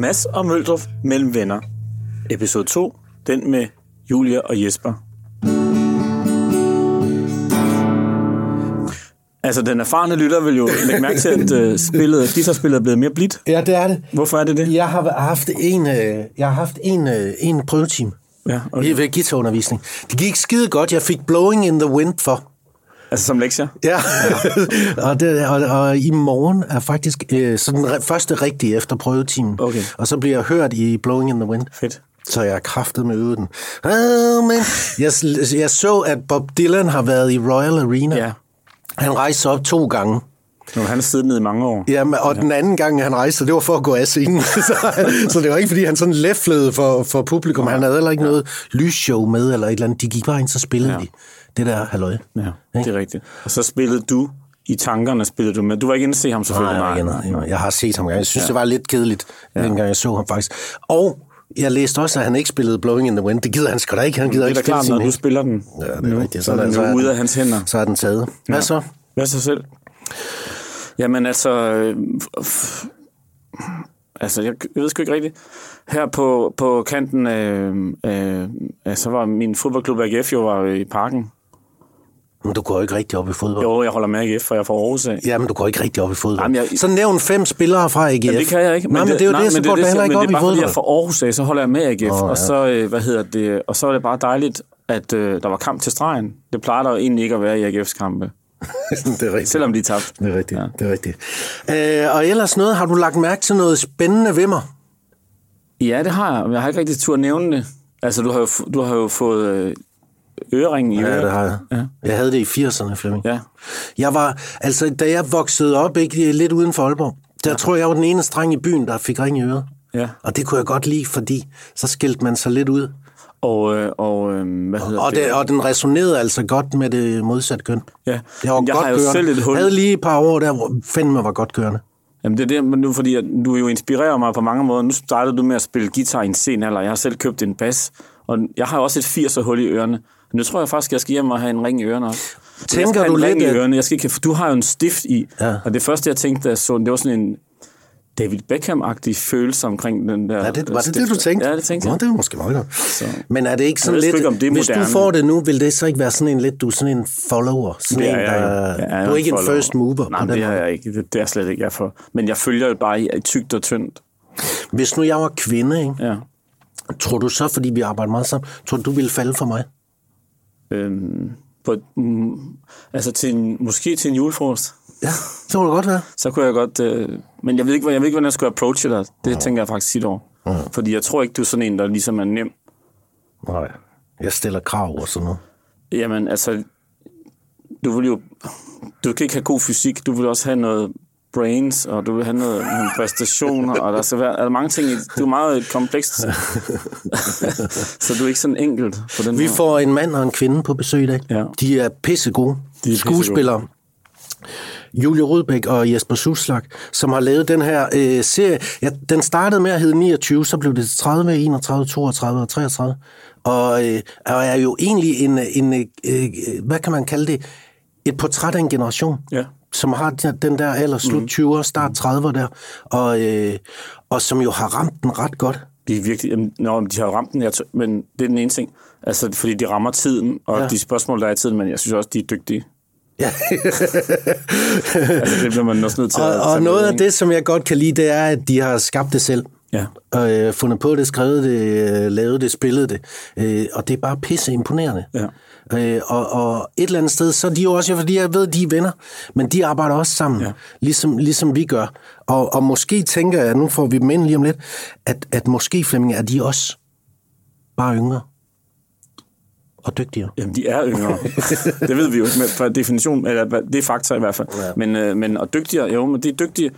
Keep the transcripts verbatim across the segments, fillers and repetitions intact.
Mads og Møldrup mellem venner. Episode to, den med Julia og Jesper. Altså, den erfarne lytter vil jo lægge mærke til, at øh, spillet, guitarspillet er blevet mere blidt. Ja, det er det. Hvorfor er det det? Jeg har haft en, øh, jeg har haft en, øh, en prøvetime. Ja, okay. Ved guitarundervisning. Det gik skide godt. Jeg fik Blowing in the Wind for. Altså som lektier? Ja. ja. og, det, og, og i morgen er faktisk øh, så den re- første rigtige efter prøvetimen. Okay. Og så bliver jeg hørt i Blowing in the Wind. Fedt. Så jeg har kraftet med øvet den. Oh, man. Jeg, jeg så, at Bob Dylan har været i Royal Arena. Ja. Han rejste op to gange. Nå, han har siddet nede i mange år. Jamen, og ja. Den anden gang, han rejste, det var for at gå af scenen. så, så det var ikke, fordi han sådan læflede for, for publikum. Ja. Han havde heller ikke ja. noget lysshow med, eller et eller andet. De gik bare ind, så spillede ja. de. Det der halløj. Ja, det er rigtigt. Og så spillede du i tankerne, spillede du med. Du var ikke inde at se ham selvfølgelig. Nej, nej, nej, nej. Jeg har set ham gang. Jeg synes, ja. det var lidt kedeligt, ja. dengang jeg så ham faktisk. Og jeg læste også, at han ikke spillede Blowing in the Wind. Det gider han sgu da ikke. Han gider det er ikke spille sin. Det er klart, når du spiller den. Ja, det er rigtigt. Så er den jo ude af hans hænder. Så er den taget. Hvad ja. så? Hvad så selv? Jamen altså, øh, f- altså jeg ved sgu ikke rigtigt. Her på, på kanten, øh, øh, ja, så var min fodboldklub A G F jo var i parken. Men du går ikke rigtig op i fodbold. Jo, jeg holder med A G F, for jeg er fra Aarhus. Ja, men du går ikke rigtig op i fodbold. Jamen, jeg... Så nævn fem spillere fra A G F. Jamen, det kan jeg ikke. Men nej, men det er jo nej, det, så går det, det heller ikke op i fodbold. Men det er bare, fordi jeg er fra Aarhus, så holder jeg med A G F. Oh, ja. Og, så, hvad hedder det, og så er det bare dejligt, at øh, der var kamp til stregen. Det plejer der jo egentlig ikke at være i A G F's kampe. Det er rigtigt. Selvom de tabte. Det er rigtigt. Ja. Det er rigtigt. Øh, og ellers noget, har du lagt mærke til noget spændende ved mig? Ja, det har jeg. Jeg har ikke rigtig tur at nævne det. Altså, du har jo, du har jo fået... Øh, Øringen i øret. Ja, det har jeg. Ja. Jeg havde det i firserne, Flemming. Ja. Jeg var, altså, da jeg voksede op, ikke, lidt uden for Aalborg, der ja. tror jeg, jeg var den eneste dreng i byen, der fik ring i øret. Ja. Og det kunne jeg godt lide, fordi så skilte man sig lidt ud. Og, og, hvad hedder og, det? Det, og den resonerede altså godt med det modsatte køn. Ja. Jeg var jeg godt kørende. Selv et hul. Jeg havde lige et par år der, hvor fandme var godt kørende. Jamen det er det, nu, fordi du jo inspirerer mig på mange måder. Nu startede du med at spille guitar i en sen alder. Jeg har selv købt en bas, og jeg har også et firser hul i ørerne. Nu tror jeg faktisk, jeg skal hjem og have en ring i ørerne også. Tænker du lidt? At... Jeg skal ikke... Du har jo en stift i, ja. og det første, jeg tænkte, jeg så, det var sådan en David Beckham-agtig følelse omkring den der... Ja, det, var det det, du tænkte? Ja, det tænkte jeg. Nå, det var måske meget godt. Så... Men er det ikke sådan lidt... Ikke, det hvis du får det nu, vil det så ikke være sådan en lidt... Du er sådan en follower. Sådan det er en, der... jeg, jeg er du er ikke en, en first mover. Nej, det er jeg ikke. Det, det er slet ikke jeg for. Men jeg følger jo bare i tykt og tyndt. Hvis nu jeg var kvinde, ikke? Ja. Tror du så, fordi vi arbejder meget sammen, tror du, du ville falde for mig? Øhm, på, mm, altså til en, måske til en julefrokost. Ja, så kunne det godt være. Så kunne jeg godt, øh, men jeg ved ikke, jeg ved ikke hvordan jeg skulle approache dig. Det ja. tænker jeg faktisk sit over. Ja. Fordi jeg tror ikke, du er sådan en, der ligesom er nem. Nej, jeg stiller krav og sådan noget. Jamen altså, du vil jo, du kan ikke have god fysik, du vil også have noget brains, og du vil have noget, nogle præstationer, og der er, er der mange ting. Du er meget komplekst, så du er ikke sådan enkelt. På den vi her. Får en mand og en kvinde på besøg i dag. Ja. De er pissegode de er skuespillere. Pissegode. Julie Rudbæk og Jesper Zuschlag, som har lavet den her øh, serie. Ja, den startede med at hedde niogtyve, så blev det tredive, enogtredive, toogtredive og treogtredive. Og, øh, og er jo egentlig en, en øh, hvad kan man kalde det, et portræt af en generation. Ja. Som har den der alder, slut tyverne, start trediverne der, og, øh, og som jo har ramt den ret godt. De er virkelig, jamen, nå, de har ramt den, jeg tør, men det er den ene ting, altså, fordi de rammer tiden, og ja. de spørgsmål, der er i tiden, men jeg synes også, de er dygtige. Ja. altså, det bliver man også nødt til. Og, at, og noget af det, som jeg godt kan lide, det er, at de har skabt det selv. Ja. Og øh, fundet på det, skrevet det, lavet det, spillet det. Øh, og det er bare pisse imponerende. Ja. Øh, og, og et eller andet sted, så er de jo også, fordi jeg ved, de er venner, men de arbejder også sammen, ja. ligesom, ligesom vi gør. Og, og måske tænker jeg, nu får vi dem ind lige om lidt, at, at måske, Flemming, er de også bare yngre og dygtigere. Jamen, de er yngre. det ved vi jo fra definition, eller det er fakta i hvert fald. Ja. Men, øh, men og dygtigere, jo, men det er dygtige.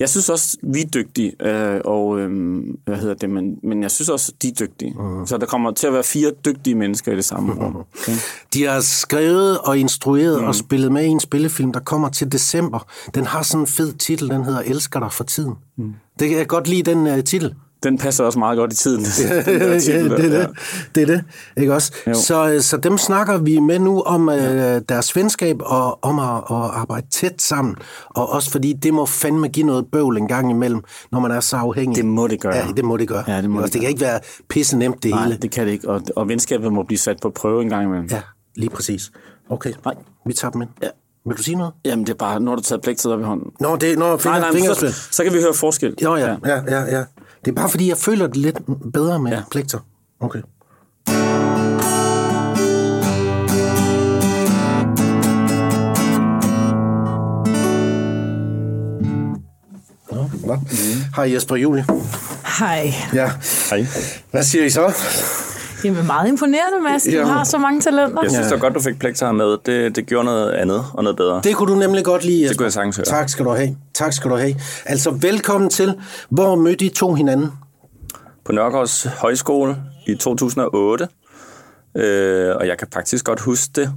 Jeg synes også, vi er dygtige, øh, og øh, hvad hedder det, men, men jeg synes også, de er dygtige. Mm. Så der kommer til at være fire dygtige mennesker i det samme rum. Okay? De har skrevet og instrueret mm. og spillet med i en spillefilm, der kommer til december. Den har sådan en fed titel, den hedder Elsker dig for tiden. Mm. Det kan jeg godt lide, den uh, titel. Den passer også meget godt i tiden. Ja, den titel, ja, det, er ja. det. det er det. Ikke også? Så, så dem snakker vi med nu om ja. øh, deres venskab og om at, at arbejde tæt sammen. Og også fordi det må fandme give noget bøvl en gang imellem, når man er så afhængig. Det må det gøre. Ja, det må det gøre. Ja, det, må det, det kan gøre. Ikke være pisse nemt det Nej, hele. Det kan det ikke. Og, og venskabet må blive sat på prøve en gang imellem. Ja, lige præcis. Okay, Nej. vi tager dem ind. Ja. Vil du sige noget? Jamen, det er bare, når du tager pligtet op i hånden. Nå, det er, når finger, nej, nej, så, så kan vi høre forskel. Jo, ja, ja, ja, ja. Det er bare, fordi jeg føler det lidt bedre med ja. pligter. Okay. Nå, nå. Mm. Hej Jesper og Julie. Hej. Ja. Hej. Hvad siger I så? Det er meget imponerende, Mads. Du ja. har så mange talenter. Jeg synes det var godt, du fik plekter med. Det, det gjorde noget andet og noget bedre. Det kunne du nemlig godt lide. Det kunne jeg sagtens høre. Tak skal du have. Tak skal du have. Altså, velkommen til. Hvor mødte I to hinanden? På Nørregårds Højskole i to tusind og otte. Øh, og jeg kan faktisk godt huske det.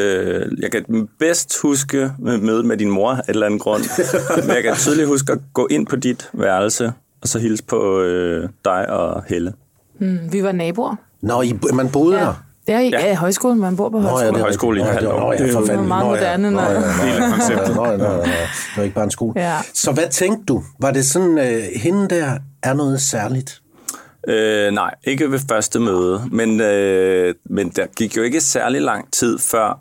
Øh, jeg kan bedst huske mødet med din mor af et eller andet grund. Men jeg kan tydeligt huske at gå ind på dit værelse og så hilse på øh, dig og Helle. Mm, vi var naboer. Nå, I, man boede ja. der? Ja, i, ja, i højskolen. Man bor på højskolen. Nå, ja, højskole i et halvt år. Det var meget moderne. Nå, ja, det var ikke bare en skole. Ja. Så hvad tænkte du? Var det sådan, øh, hende der er noget særligt? Øh, nej, ikke ved første møde. Men, øh, men der gik jo ikke særlig lang tid før.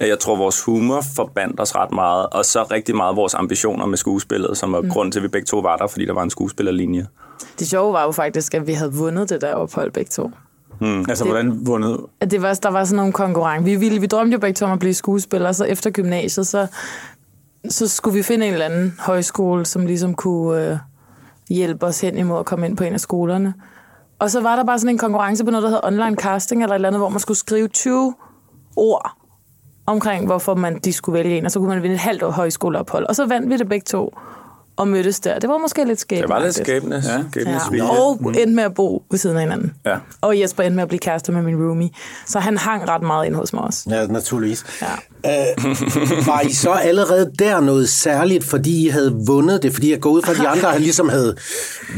Jeg tror, vores humor forbandt os ret meget. Og så rigtig meget vores ambitioner med skuespillet, som var mm. grunden til, at vi begge to var der, fordi der var en skuespillerlinje. Det sjove var jo faktisk, at vi havde vundet det der ophold begge to. Hmm. Altså, det, hvordan vundet? Det var, der var sådan nogle konkurrence. Vi, ville, vi drømte jo begge to om at blive skuespillere, så efter gymnasiet, så, så skulle vi finde en eller anden højskole, som ligesom kunne øh, hjælpe os hen imod at komme ind på en af skolerne. Og så var der bare sådan en konkurrence på noget, der hedder online casting, eller et eller andet, hvor man skulle skrive tyve ord omkring, hvorfor man de skulle vælge en, og så kunne man vinde et halvt år højskoleophold. Og så vandt vi det begge to. Og mødtes der. Det var måske lidt skæbne. Det var lidt skæbne. Ja. Ja. Og endte med at bo ved siden af hinanden. Ja. Og Jesper endte med at blive kærester med min roomie. Så han hang ret meget ind hos mig også. Ja, naturligvis. Ja. Æh, var I så allerede der noget særligt, fordi I havde vundet det? Fordi jeg går ud fra, de andre ligesom havde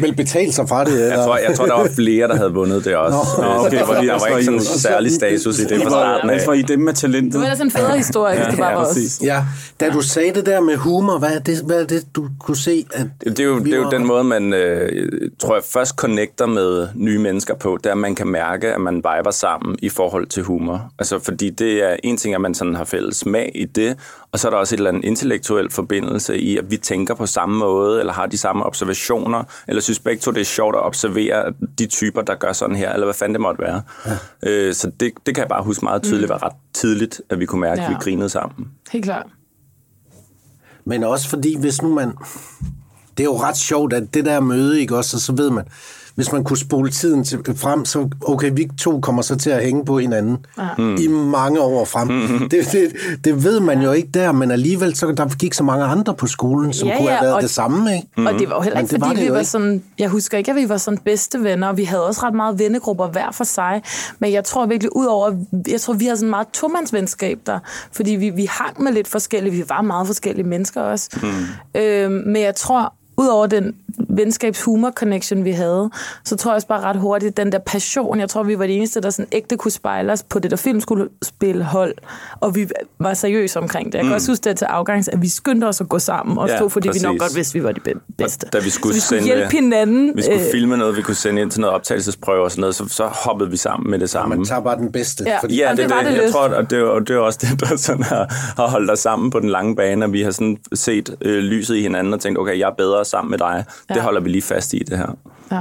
vel betalt sig fra det? Eller? Jeg, tror, jeg tror, der var flere, der havde vundet det også. Nå, okay. Det var, der var ikke sådan en særlig status i det fra starten af. Det var I dem med talentet. Det var ellers en federe historie, hvis det bare var os. Ja. Da du sagde det der med humor, hvad er det, hvad er det du kunne se, at det er jo, det er jo den måde, man øh, tror jeg først connecter med nye mennesker på, der man kan mærke, at man viber sammen i forhold til humor. Altså, fordi det er en ting, at man sådan har fælles smag i det, og så er der også et eller andet intellektuel forbindelse i, at vi tænker på samme måde, eller har de samme observationer, eller synes begge to, det er sjovt at observere de typer, der gør sådan her, eller hvad fanden det måtte være. Ja. Øh, så det, det kan jeg bare huske meget tydeligt, mm. var ret tidligt, at vi kunne mærke, ja. at vi grinede sammen. Helt klart. Men også fordi, hvis nu man... Det er jo ret sjovt, at det der møde, ikke også, og så ved man, hvis man kunne spole tiden til, frem, så okay, vi to kommer så til at hænge på hinanden mm. i mange år frem. Mm. Det, det, det ved man jo ikke der, men alligevel så der gik så mange andre på skolen, som ja, kunne have ja, været det samme, ikke? Mm. Og det var jo heller ikke, fordi vi var ikke. sådan... Jeg husker ikke, at vi var sådan bedste venner, og vi havde også ret meget vennegrupper hver for sig, men jeg tror virkelig, udover... Jeg tror, vi havde sådan meget tomandsvenskab der, fordi vi, vi hang med lidt forskellige, vi var meget forskellige mennesker også. Mm. Øh, men jeg tror... Udover den venskabs-humor-connection, vi havde, så tror jeg også bare ret hurtigt, den der passion, jeg tror, vi var det eneste, der sådan ægte kunne spejle os på det der filmskuespilhold, og vi var seriøse omkring det. Jeg kan mm. også huske det til afgangs, at vi skyndte os at gå sammen og stå, ja, fordi præcis. vi nok godt vidste, vi var de bedste. Og da vi skulle, vi skulle sende, hjælpe hinanden. Vi skulle øh, filme noget, vi kunne sende ind til noget optagelsesprøve og sådan noget, så, så hoppede vi sammen med det samme. Man tager bare den bedste. Ja, fordi, ja det, det var det. det. Jeg tror, og det, og det er også det, der sådan har, har holdt os sammen på den lange bane, og vi har sådan set øh, lyset i hinanden og tænkt, okay, jeg er bedre sammen med dig. Ja. Det holder vi lige fast i, det her. Ja.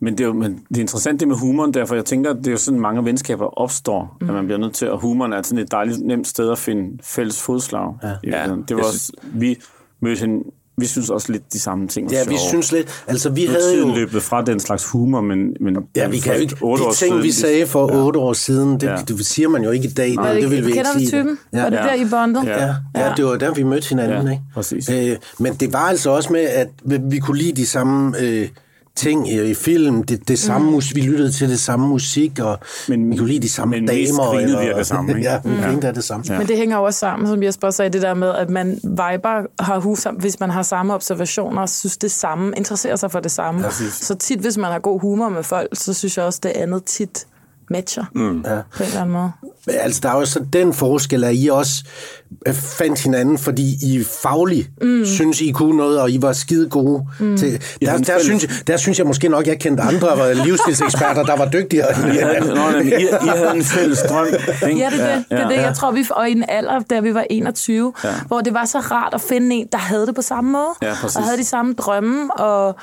Men det er jo men det er interessant det med humoren, derfor jeg tænker, at det er jo sådan, mange venskaber opstår, mm. at man bliver nødt til, at humoren er sådan et dejligt nemt sted at finde fælles fodslag. Ja. Ja, det var også, synes, vi mødte hende, vi synes også lidt de samme ting. Ja, vi synes lidt, altså vi havde tiden jo... løbet fra den slags humor, men... men ja, vi kan jo ikke... De ting, vi sagde for otte ja. år siden, det, ja. det siger man jo ikke i dag. Nej, det, det vil vi ikke sige. Kender vi typen? Ja. Var det der, I bondede? Ja. Ja. Ja, ja, det var der, vi mødte hinanden, ja, ikke? Præcis. Øh, men det var altså også med, at vi kunne lide de samme... Øh, ting i film, det, det samme mus, vi lyttede til det samme musik, og men, vi kunne lide de samme men damer. Men mest det samme, ikke? Ja, mm. det, det samme. Ja. Men det hænger også sammen, som Jesper sagde, det der med, at man viber, har hus, hvis man har samme observationer, synes det samme, interesserer sig for det samme. Ja, så tit, hvis man har god humor med folk, så synes jeg også, det andet tit matcher mm. ja. på en eller anden måde. Altså, der er jo så den forskel, at I også fandt hinanden, fordi I faglig mm. synes, I kunne noget, og I var skide gode mm. til... Der, der, der, synes, der synes jeg måske nok, jeg kendte andre livsstilseksperter, der var dygtigere. I, I havde en fælles drøm. Ikke? Ja, det er det. det, er det. Jeg tror, vi og i en alder, da vi var enogtyve, ja. Hvor det var så rart at finde en, der havde det på samme måde, ja, og havde de samme drømme, og...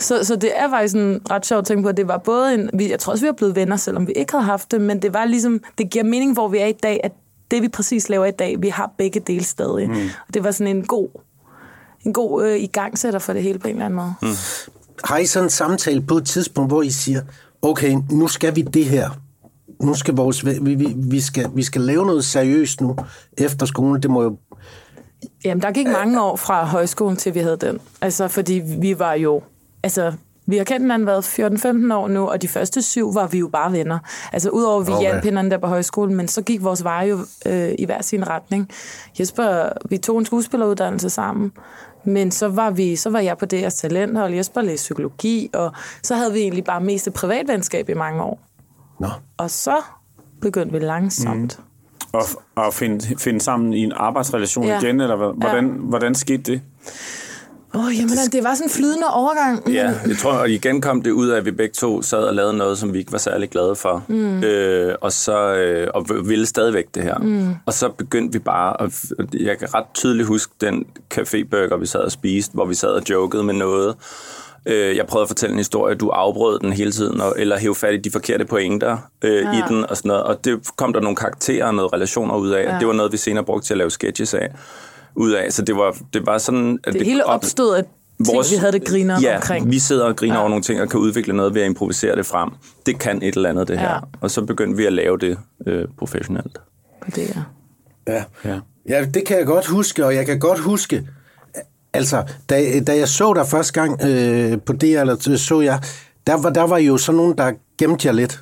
Så, så det er faktisk en ret sjov ting på, at det var både en... Jeg tror også, vi er blevet venner, selvom vi ikke havde haft det, men det var ligesom... Det giver mening, hvor vi er i dag, at det, vi præcis laver i dag, vi har begge dele stadig. Mm. Og det var sådan en god, en god øh, igangsætter for det hele på en eller anden måde. Mm. Har I sådan en samtale på et tidspunkt, hvor I siger, okay, nu skal vi det her. Nu skal vores... Vi, vi, vi, skal, vi skal lave noget seriøst nu efter skolen. Det må jo... Jamen, der gik mange år fra højskolen, til vi havde den. Altså, fordi vi var jo... Altså, vi har kendt hinanden været fjorten femten år nu, og de første syv var vi jo bare venner. Altså, udover at vi okay. hjalp hinanden der på højskolen, men så gik vores veje jo øh, i hver sin retning. Jesper, vi tog en skuespilleruddannelse sammen, men så var, vi, så var jeg på D R's talenthold, Jesper læste psykologi, og så havde vi egentlig bare mest et privatvenskab i mange år. Nå. Og så begyndte vi langsomt. Mm. Og, og finde, finde sammen i en arbejdsrelation ja. igen, eller hvordan, ja. hvordan skete det? Åh, oh, jamen, det var sådan en flydende overgang. Mm. Ja, jeg tror, og igen kom det ud af, at vi begge to sad og lavede noget, som vi ikke var særlig glade for. Mm. Øh, og så øh, og ville stadigvæk det her. Mm. Og så begyndte vi bare, at, jeg kan ret tydeligt huske den caféburger, vi sad og spiste, hvor vi sad og jokede med noget. Øh, jeg prøvede at fortælle en historie, du afbrød den hele tiden, og, eller hævde fat i de forkerte pointer øh, ja. i den og sådan noget. Og det kom der nogle karakterer og noget relationer ud af. Ja. Det var noget, vi senere brugte til at lave sketches af. ud af, så det var, det var sådan... At det, det hele opstod af ting, vores, vi havde det griner ja, omkring. Ja, vi sidder og griner ja. over nogle ting, og kan udvikle noget ved at improvisere det frem. Det kan et eller andet, det ja. her. Og så begyndte vi at lave det øh, professionelt. På D R. Ja. Ja. ja, det kan jeg godt huske, og jeg kan godt huske... Altså, da, da jeg så dig første gang øh, på D R, eller så jeg, der var, der var jo sådan nogen, der gemte jer lidt.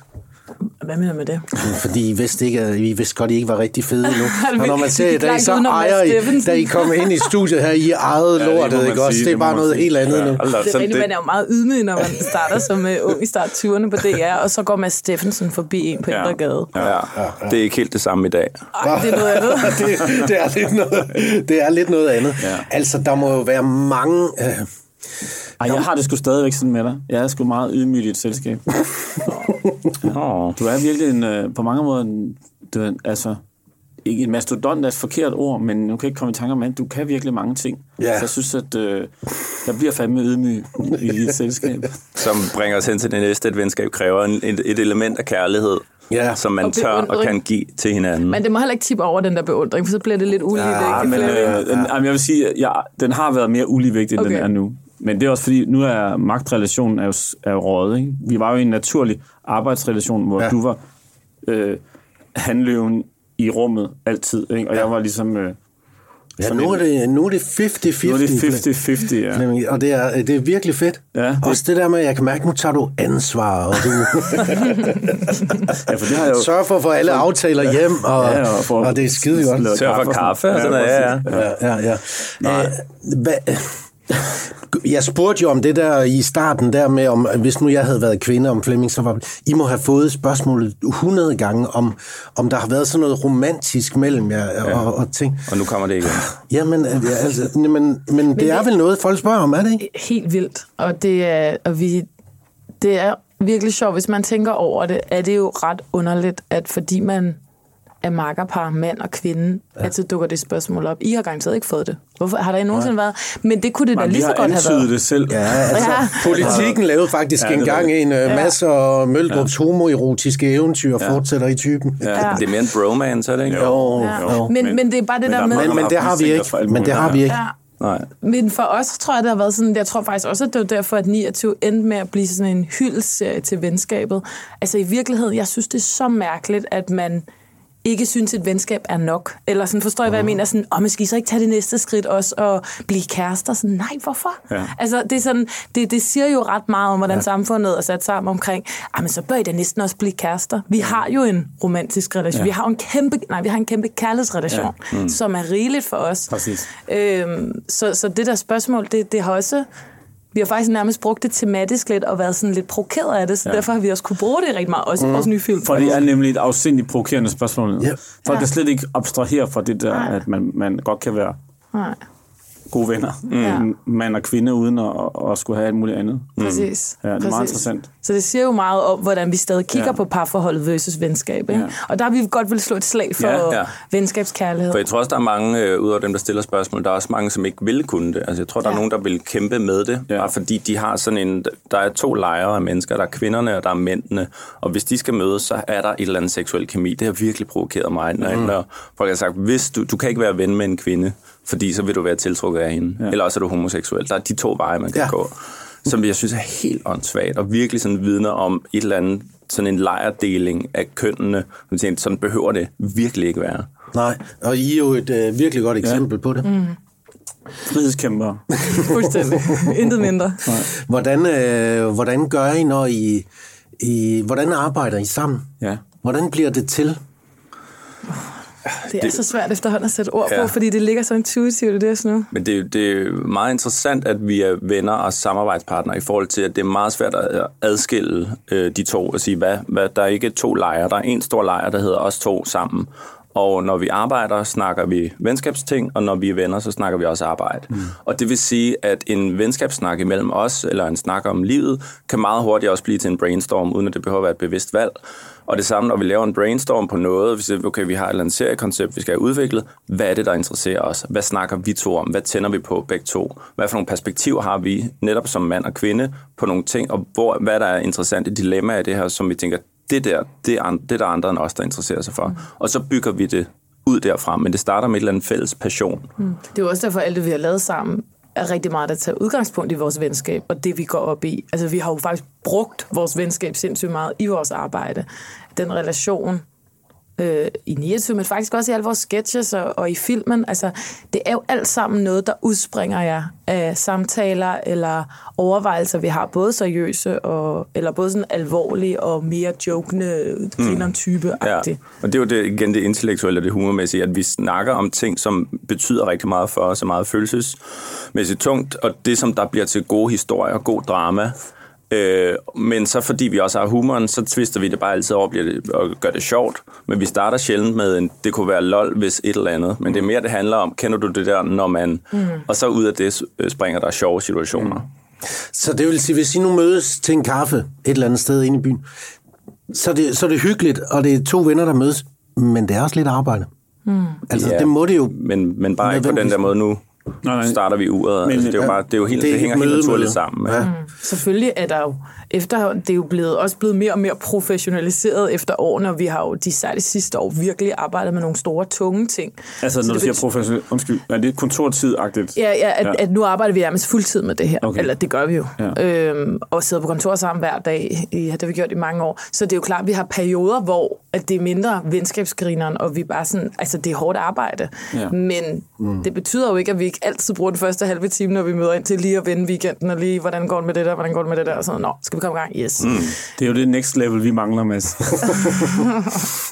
Hvad mener med det? Fordi I vidste, ikke, at I vidste godt, at I ikke var rigtig fede endnu. Og når man ser det, da I så ejer I, da I kom ind i studiet her, I ejede ja, lortet, det ikke også? Det er bare noget helt andet ja, nu. Det er rigtigt, man er jo meget ydmyg, når man starter som uh, ung i starttyverne på D R, og så går Mads Steffensen forbi en på Indre Gade. Ja, ja, ja. Det er ikke helt det samme i dag. Ej, det er noget andet. det, det, er lidt noget, det er lidt noget andet. Ja. Altså, der må jo være mange... Øh, Ej, jeg har det sgu stadigvæk sådan med dig. Jeg er sgu meget ydmyg i et selskab. Du er virkelig en, på mange måder en, du er, altså, ikke en mastodont er et forkert ord, men nu kan ikke komme i tanker om at du kan virkelig mange ting. Yeah. Så jeg synes, at øh, jeg bliver fandme ydmyg i et selskab. Som bringer os hen til det næste, at venskab kræver et, et element af kærlighed. Yeah. Som man og tør og kan give til hinanden. Men det må heller ikke tippe over den der beundring, for så bliver det lidt uligevægt. Ja, men øh, ja. jeg vil sige, at ja, den har været mere uligevægt, end okay. den er nu. Men det er også fordi, nu er magtrelationen er jo, er jo røget, ikke? Vi var jo i en naturlig arbejdsrelation, hvor ja. du var øh, handløven i rummet altid, ikke? Og ja. jeg var ligesom... Øh, ja, nu er det nu er det halvtreds halvtreds. Nu er det halvtreds halvtreds, ja. Og det er, det er virkelig fedt. Ja. Også det der med, at jeg kan mærke, at nu tager du ansvar, og du... ja, for det har jeg jo... Sørg for at få alle aftaler ja. hjem, og, ja, og, for, og det er skide godt. Sørg for kaffe, og sådan noget, ja, ja. ja, ja. Hvad... Jeg spurgte jo om det der i starten der med, om hvis nu jeg havde været kvinde om Flemming, så var I må have fået spørgsmålet hundrede gange, om, om der har været sådan noget romantisk mellem jer og, ja. og, og ting. Og nu kommer det igen. Jamen, altså, men, men, men det, det er vel noget, folk spørger om, er det ikke? Helt vildt, og det er, og vi, det er virkelig sjovt, hvis man tænker over det, er det jo ret underligt, at fordi man... af makkerpar, mand og kvinde, ja. at så dukker det spørgsmål op. I har garanteret ikke fået det. Hvorfor har der I nogensinde ja. været? Men det kunne det man, da lige så godt have været. Man har antydet det selv. Ja, altså, ja. Politikken lavede faktisk ja, engang en ja. masse af Møldrups ja. homoerotiske eventyr, ja. fortsætter i typen. Ja. Ja. Det er mere en bromance, er det ikke? Jo. Ja. jo. Men, men, men det er bare det men, der, der med... Men, men det har vi ikke. Men det har vi ikke. Ja. Nej. Men for os tror jeg, det har været sådan, jeg tror faktisk også, at det var derfor, at niogtyve endte med at blive sådan en hyldserie til venskabet. Altså i virkeligheden, jeg synes, det er så mærkeligt, at man ikke synes, et venskab er nok. Eller sådan, forstår jeg, hvad jeg mener? Sådan, åh, oh, man skal I så ikke tage det næste skridt også og blive kærester? Sådan, nej, hvorfor? Ja. Altså, det, er sådan, det, det siger jo ret meget om, hvordan ja. samfundet er sat sammen omkring, ah, men så bør I da næsten også blive kærester. Vi har jo en romantisk relation. Ja. Vi har en kæmpe, nej, vi har en kæmpe kærlighedsrelation, ja. mm. som er rigeligt for os. Øhm, så, så det der spørgsmål, det, det har også... Vi har faktisk nærmest brugt det tematisk lidt, og været sådan lidt provokeret af det, så ja. derfor har vi også kunne bruge det rigtig meget, også i mm. vores nye film. For det er nemlig et afsindigt provokerende spørgsmål. Yep. For ja. det slet ikke abstraherer fra det der, Nej. at man, man godt kan være Nej. gode venner, ja. mand og kvinde, uden at, at skulle have alt muligt andet. Præcis. Mm. Ja, det er Præcis. meget interessant. Så det siger jo meget om, hvordan vi stadig kigger ja. på parforholdet versus venskab. Ikke? Ja. Og der vil vi godt vil slå et slag for ja, ja. venskabskærlighed. For jeg tror også, der er mange, øh, ud af dem, der stiller spørgsmål, der er også mange, som ikke vil kunne det. Altså, jeg tror, der ja. er nogen, der vil kæmpe med det, ja. bare fordi de har sådan en... Der er to lejre af mennesker. Der er kvinderne, og der er mændene. Og hvis de skal mødes, så er der et eller andet seksuel kemi. Det har virkelig provokeret mig, når mm. folk har sagt, hvis du, du kan ikke være ven med en kvinde, fordi så vil du være tiltrukket af hende. Ja. Eller også er du homoseksuel. Der er de to veje, man kan ja. gå, som jeg synes er helt åndssvagt, og virkelig sådan vidner om et eller andet, sådan en lejerdeling af kønnene, sådan behøver det virkelig ikke være. Nej, og I er jo et øh, virkelig godt eksempel ja. på det. Mm. Frihedskæmpere. Fuldstændig. Intet mindre. Nej. Hvordan, øh, hvordan gør I, når I, I... Hvordan arbejder I sammen? Ja. Hvordan bliver det til? Det er det, så svært efterhånden at sætte ord på, ja. fordi det ligger så intuitivt i det her snu. Men det, det er meget interessant, at vi er venner og samarbejdspartnere i forhold til, at det er meget svært at adskille øh, de to og sige, hvad, hvad, der er ikke to lejre. Der er en stor lejre, der hedder os to sammen. Og når vi arbejder, snakker vi venskabsting, og når vi er venner, så snakker vi også arbejde. Mm. Og det vil sige, at en venskabssnak imellem os, eller en snak om livet, kan meget hurtigt også blive til en brainstorm, uden at det behøver at være et bevidst valg. Og det samme, når vi laver en brainstorm på noget, vi siger, okay, vi har et eller andet seriekoncept, vi skal have udviklet. Hvad er det, der interesserer os? Hvad snakker vi to om? Hvad tænder vi på begge to? Hvad for nogle perspektiver har vi, netop som mand og kvinde, på nogle ting? Og hvor, hvad der er interessante dilemmaer i det her, som vi tænker, det der, det er andre, det er andre end os, der interesserer sig for. Mm. Og så bygger vi det ud derfra, men det starter med et eller andet fælles passion. Mm. Det er også derfor, alt det, vi har lavet sammen, er rigtig meget at tage udgangspunkt i vores venskab, og det, vi går op i. Altså, vi har jo faktisk brugt vores venskab sindssygt meget i vores arbejde. Den relation øh, i niogtyve, men faktisk også i alle vores sketches og, og i filmen. Altså, det er jo alt sammen noget, der udspringer jer af samtaler eller overvejelser, vi har, både seriøse og, eller både sådan alvorlige og mere jokende kvinder-type-agtigt. Mm. Ja. Og det er jo det, igen det intellektuelle og det humormæssige, at vi snakker om ting, som betyder rigtig meget for os, og meget følelsesmæssigt tungt, og det, som der bliver til gode historier og god drama. Øh, men så fordi vi også har humoren, så twister vi det bare altid over det, og gør det sjovt. Men vi starter sjældent med en, det kunne være lol, hvis et eller andet. Men mm. det er mere, det handler om, kender du det der, når man... Mm. Og så ud af det springer der sjove situationer. Mm. Så det vil sige, hvis I nu mødes til en kaffe et eller andet sted inde i byen, så er det, så er det hyggeligt, og det er to venner, der mødes. Men det er også lidt arbejde. Mm. Altså, ja, det må det jo... Men, men bare ikke på den der måde nu. Nej, nej. starter vi uret. Men, altså, det, er jo bare, det, er jo helt, det, det hænger helt naturligt sammen. Ja. Ja. Mm. Selvfølgelig er der jo efterhånden, det er jo blevet, også blevet mere og mere professionaliseret efter årene, og vi har jo de særligt sidste år virkelig arbejdet med nogle store, tunge ting. Altså, så når du siger professionel, undskyld, er det kontortid-agtigt? Ja, ja, at, ja. at nu arbejder vi nærmest fuldtid med det her. Okay. Eller det gør vi jo. Ja. Øhm, og sidder på kontor sammen hver dag. Ja, det har vi gjort i mange år. Så det er jo klart, at vi har perioder, hvor at det er mindre venskabsgrineren, og vi bare sådan, altså det er hårdt arbejde. Ja. Men mm. det betyder jo ikke, at vi ikke altid bruger den første halve time, når vi møder ind til lige at vende weekenden, og lige, hvordan går det med det der, hvordan går det med det der, og sådan noget. Nå, skal vi komme i gang? Yes. Mm. Det er jo det next level, vi mangler, Mads.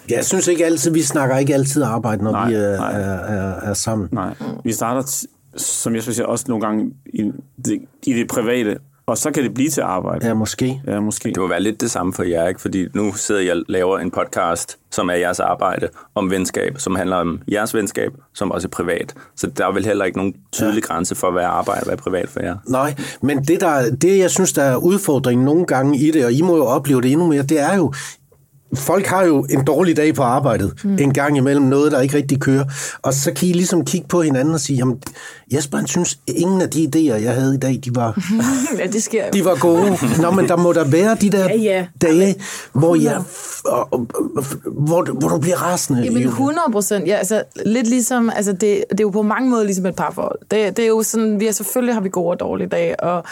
Jeg synes ikke altid, vi snakker ikke altid arbejde, når nej, vi er, nej. er, er, er sammen. Nej, mm. vi starter, t- som jeg siger, også nogle gange i det, i det private, og så kan det blive til arbejde. Ja, måske. Ja, måske. Det må være lidt det samme for jer, ikke? Fordi nu sidder jeg og laver en podcast, som er jeres arbejde, om venskab, som handler om jeres venskab, som også er privat. Så der er vel heller ikke nogen tydelig ja. grænse for, hvad jeg arbejder, hvad er privat for jer. Nej, men det, der, det jeg synes, der er udfordringen nogle gange i det, og I må jo opleve det endnu mere, det er jo, folk har jo en dårlig dag på arbejdet, mm. en gang imellem noget, der ikke rigtig kører. Og så kan I ligesom kigge på hinanden og sige, jamen, Jesper, han synes, ingen af de idéer, jeg havde i dag, de var, ja, det sker jo. De var gode. Nå, men der må der være de der ja, ja. dage, hvor, jeg, hvor, hvor du bliver rasende. Jamen, hundrede procent. Ja, altså, lidt ligesom, altså, det, det er jo på mange måder ligesom et parforhold. Det, det er jo sådan, vi er, selvfølgelig har vi gode og dårlige dage, og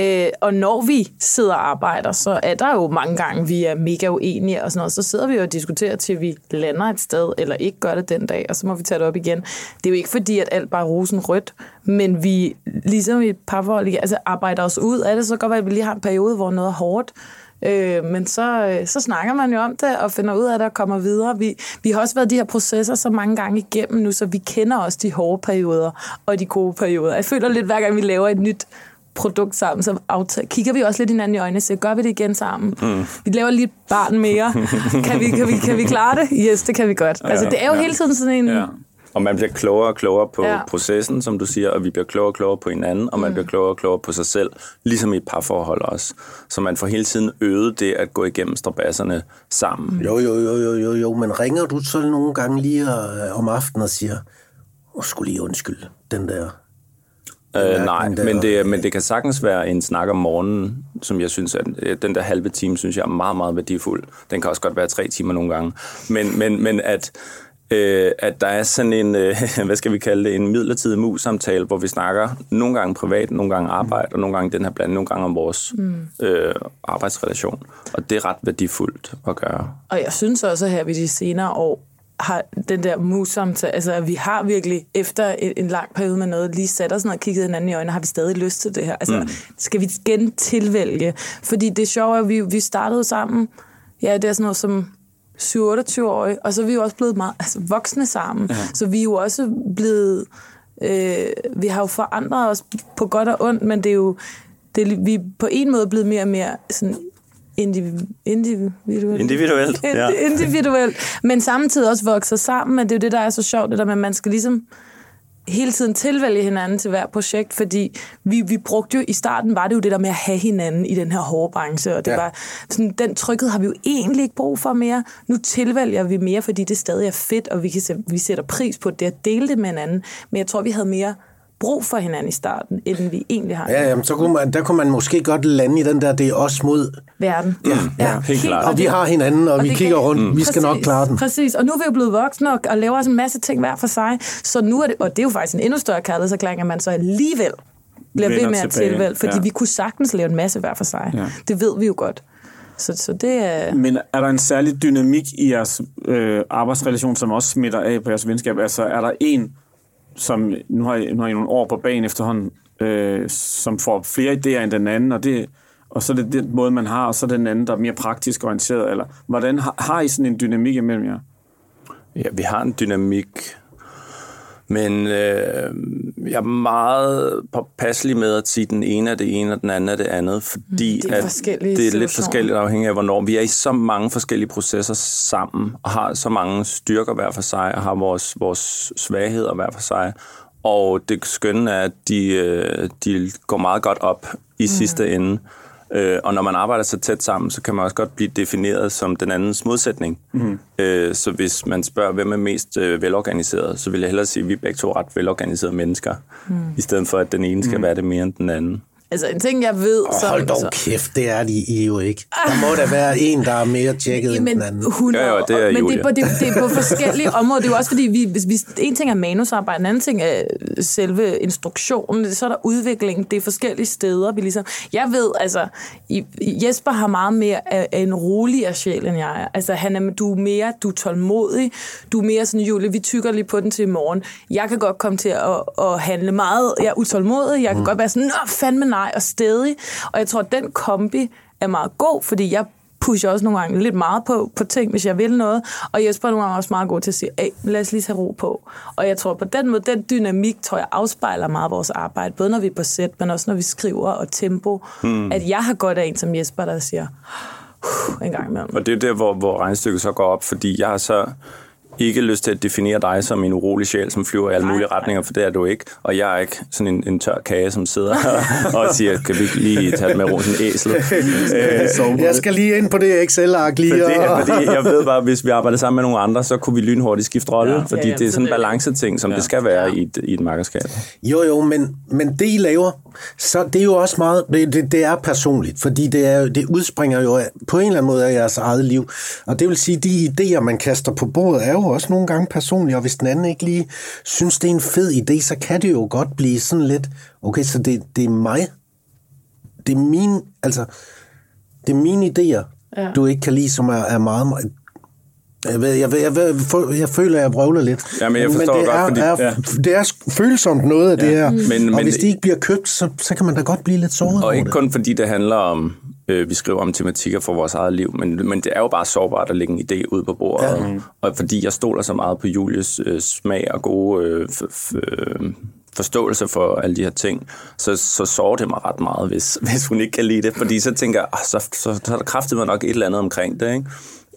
Øh, og når vi sidder og arbejder, så er der jo mange gange, vi er mega uenige og sådan noget. Så sidder vi jo og diskuterer, til vi lander et sted, eller ikke gør det den dag, og så må vi tage det op igen. Det er jo ikke fordi, at alt bare er rosenrødt, men vi, ligesom i et parforhold, altså arbejder os ud af det. Så godt være, at vi lige har en periode, hvor noget er hårdt. Øh, men så, så snakker man jo om det og finder ud af det og kommer videre. Vi, vi har også været de her processer så mange gange igennem nu, så vi kender også de hårde perioder og de gode perioder. Jeg føler lidt, hver gang vi laver et nyt produkt sammen, så aftager, kigger vi også lidt hinanden i øjnene, så gør vi det igen sammen. Mm. Vi laver lige et barn mere. Kan vi, kan vi, kan vi klare det? Yes, det kan vi godt. Ja, altså, det er jo ja. hele tiden sådan en... Ja. Og man bliver klogere og klogere på ja. processen, som du siger, og vi bliver klogere og klogere på hinanden, og man mm. bliver klogere og klogere på sig selv, ligesom i et parforhold også. Så man får hele tiden øget det at gå igennem strabasserne sammen. Jo, jo, jo, jo, jo, jo. Men ringer du så nogle gange lige om aftenen og siger, åh, skulle lige undskylde den der... Øh, nej, men det, men det kan sagtens være en snak om morgenen, som jeg synes, at den der halve time, synes jeg er meget, meget værdifuld. Den kan også godt være tre timer nogle gange. Men, men, men at, øh, at der er sådan en, øh, hvad skal vi kalde det, en midlertidig mus-samtale, hvor vi snakker nogle gange privat, nogle gange arbejde, og nogle gange den her blanding, nogle gange om vores øh, arbejdsrelation. Og det er ret værdifuldt at gøre. Og jeg synes også, at her ved de senere år, har den der mus-samtale, altså vi har virkelig efter en, en lang periode med noget lige sat os ned og kigget hinanden i øjnene, har vi stadig lyst til det her. Altså mm. skal vi igen tilvælge? Fordi det sjove er, at vi, vi startede sammen, ja, det er sådan noget som syv til otteogtyve-årige, og så er vi jo også blevet meget altså, voksne sammen. Ja. Så vi er jo også blevet, øh, vi har jo forandret os på godt og ondt, men det er jo, det, vi er på en måde blevet mere og mere sådan, Indiv- individuelt. Individuelt, ja. Individuelt. Men samtidig også vokser sammen, men det er jo det, der er så sjovt, det der med, at man skal ligesom hele tiden tilvælge hinanden til hver projekt, fordi vi, vi brugte jo, i starten var det jo det der med at have hinanden i den her hårde branche, og det ja. var sådan, den tryghed har vi jo egentlig ikke brug for mere. Nu tilvælger vi mere, fordi det stadig er fedt, og vi, kan, vi sætter pris på det at dele det med hinanden, men jeg tror, vi havde mere brug for hinanden i starten, end vi egentlig har. Ja, jamen, så kunne man, der kunne man måske godt lande i den der, det er os mod verden. Ja, mm, ja, ja, helt klart. Og vi har hinanden, og, og vi kigger kan... rundt. Mm. Vi skal præcis, nok klare den. Præcis, og nu er vi jo blevet voksne og, og laver også en masse ting hver for sig, så nu er det, og det er jo faktisk en endnu større kærlighedserklæring, at man så alligevel bliver ved med at tilvælge, fordi ja. vi kunne sagtens lave en masse hver for sig. Ja. Det ved vi jo godt. Så, så det er... Men er der en særlig dynamik i jeres øh, arbejdsrelation, som også smitter af på jeres venskab? Altså, er der en som nu har, I, nu har I nogle år på banen efterhånden, øh, som får flere idéer end den anden, og, det, og så er det den måde, man har, og så er den anden, der er mere praktisk orienteret, eller hvordan har, har I sådan en dynamik imellem jer? Ja, vi har en dynamik, men øh, jeg er meget påpasselig med at sige, den ene er det ene, og den anden er det andet, fordi det er, at det er lidt forskelligt afhængig af, hvornår vi er i så mange forskellige processer sammen, og har så mange styrker hver for sig, og har vores, vores svagheder hver for sig. Og det skønne er, at de, de går meget godt op i mm. sidste ende. Øh, og når man arbejder så tæt sammen, så kan man også godt blive defineret som den andens modsætning. Mm. Øh, så hvis man spørger, hvem er mest øh, velorganiseret, så vil jeg hellere sige, at vi er begge to ret velorganiserede mennesker, mm. i stedet for, at den ene skal mm. være det mere end den anden. Altså en ting, jeg ved... Oh, hold dog så... kæft, det er de I jo ikke. Der må da være en, der er mere tjekket end den anden. hundrede, ja, jo, det er men Julie. Det, er på, det, det er på forskellige områder. Det er jo også fordi, vi, hvis en ting er manusarbejde, en anden ting er selve instruktionen, så er der udvikling, det er forskellige steder. Vi ligesom... Jeg ved, altså, Jesper har meget mere af en roligere sjæl, end jeg er. Altså, han er, du er mere, du er tålmodig, du er mere sådan, Julie, vi tykker lige på den til i morgen. Jeg kan godt komme til at, at handle meget, jeg er utålmodig, jeg kan mm. godt være sådan, nå, fandme nej, og stedig. Og jeg tror, at den kombi er meget god, fordi jeg pusher også nogle gange lidt meget på, på ting, hvis jeg vil noget. Og Jesper nogle gange er også meget god til at sige, hey, lad os lige tage ro på. Og jeg tror på den måde, den dynamik, tror jeg, afspejler meget vores arbejde. Både når vi er på sæt, men også når vi skriver og tempo. Hmm. At jeg har godt af en som Jesper, der siger, en gang imellem. Og det er der, hvor, hvor regnestykket så går op, fordi jeg har så... ikke lyst til at definere dig som en urolig sjæl, som flyver i alle mulige retninger, for det er du ikke. Og jeg er ikke sådan en, en tør kage, som sidder og siger, kan vi ikke lige tage det med rundt en æsel? øh, jeg skal lige ind på det Excel-ark lige. Og... fordi, fordi jeg ved bare, hvis vi arbejder sammen med nogle andre, så kunne vi lynhurtigt skifte rolle, ja, fordi ja, ja, det er sådan en balanceting, som ja. det skal være ja. i, et, i et markedskab. Jo, jo, men, men det I laver, så det er jo også meget, det, det er personligt, fordi det, er, det udspringer jo af, på en eller anden måde af jeres eget liv. Og det vil sige, de idéer, man kaster på bordet, er jo også nogle gange personligt, og hvis den anden ikke lige synes, det er en fed idé, så kan det jo godt blive sådan lidt, okay, så det, det er mig, det er mine, altså, det er mine idéer, ja. Du ikke kan lide, som er, er meget, meget jeg, ved, jeg, ved, jeg, ved, jeg føler, at jeg vrøvler lidt. Ja, men jeg forstår men det, godt, er, fordi, ja. er, det er følsomt noget af ja, det her. Men, og men, hvis det ikke bliver købt, så, så kan man da godt blive lidt såret. Og ikke det. Kun fordi det handler om, øh, vi skriver om tematikker for vores eget liv, men, men det er jo bare sårbart at lægge en idé ud på bordet. Ja. Og, og fordi jeg stoler så meget på Julies øh, smag og gode øh, f- f- forståelse for alle de her ting, så, så sårer det mig ret meget, hvis, hvis hun ikke kan lide det. Fordi så tænker jeg, så, så, så kræfter man nok et eller andet omkring det, ikke?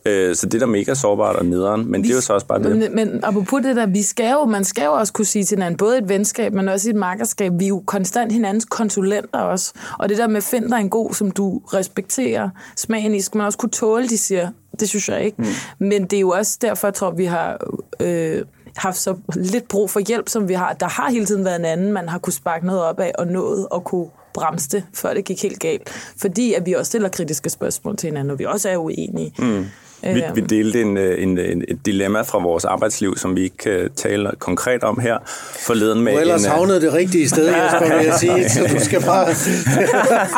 Så det er da mega sårbart og nederen, men vi, det er jo så også bare det. Men, men apropos det der, vi skal jo, man skal jo også kunne sige til hinanden, både et venskab, men også et makkerskab, vi er jo konstant hinandens konsulenter også. Og det der med, find dig en god, som du respekterer smagen i, skal man også kunne tåle, de siger. Det synes jeg ikke. Mm. Men det er jo også derfor, jeg tror, vi har øh, haft så lidt brug for hjælp, som vi har. Der har hele tiden været en anden, man har kunne sparke noget op af og nået og kunne bremse det, før det gik helt galt. Fordi at vi også stiller kritiske spørgsmål til hinanden, og vi også er uenige. Mm. Vi, vi delte en, en, en, et dilemma fra vores arbejdsliv, som vi ikke kan tale konkret om her forleden med. Du ellers en, havnede det rigtige sted, Jesper, vil jeg sige, så du skal bare...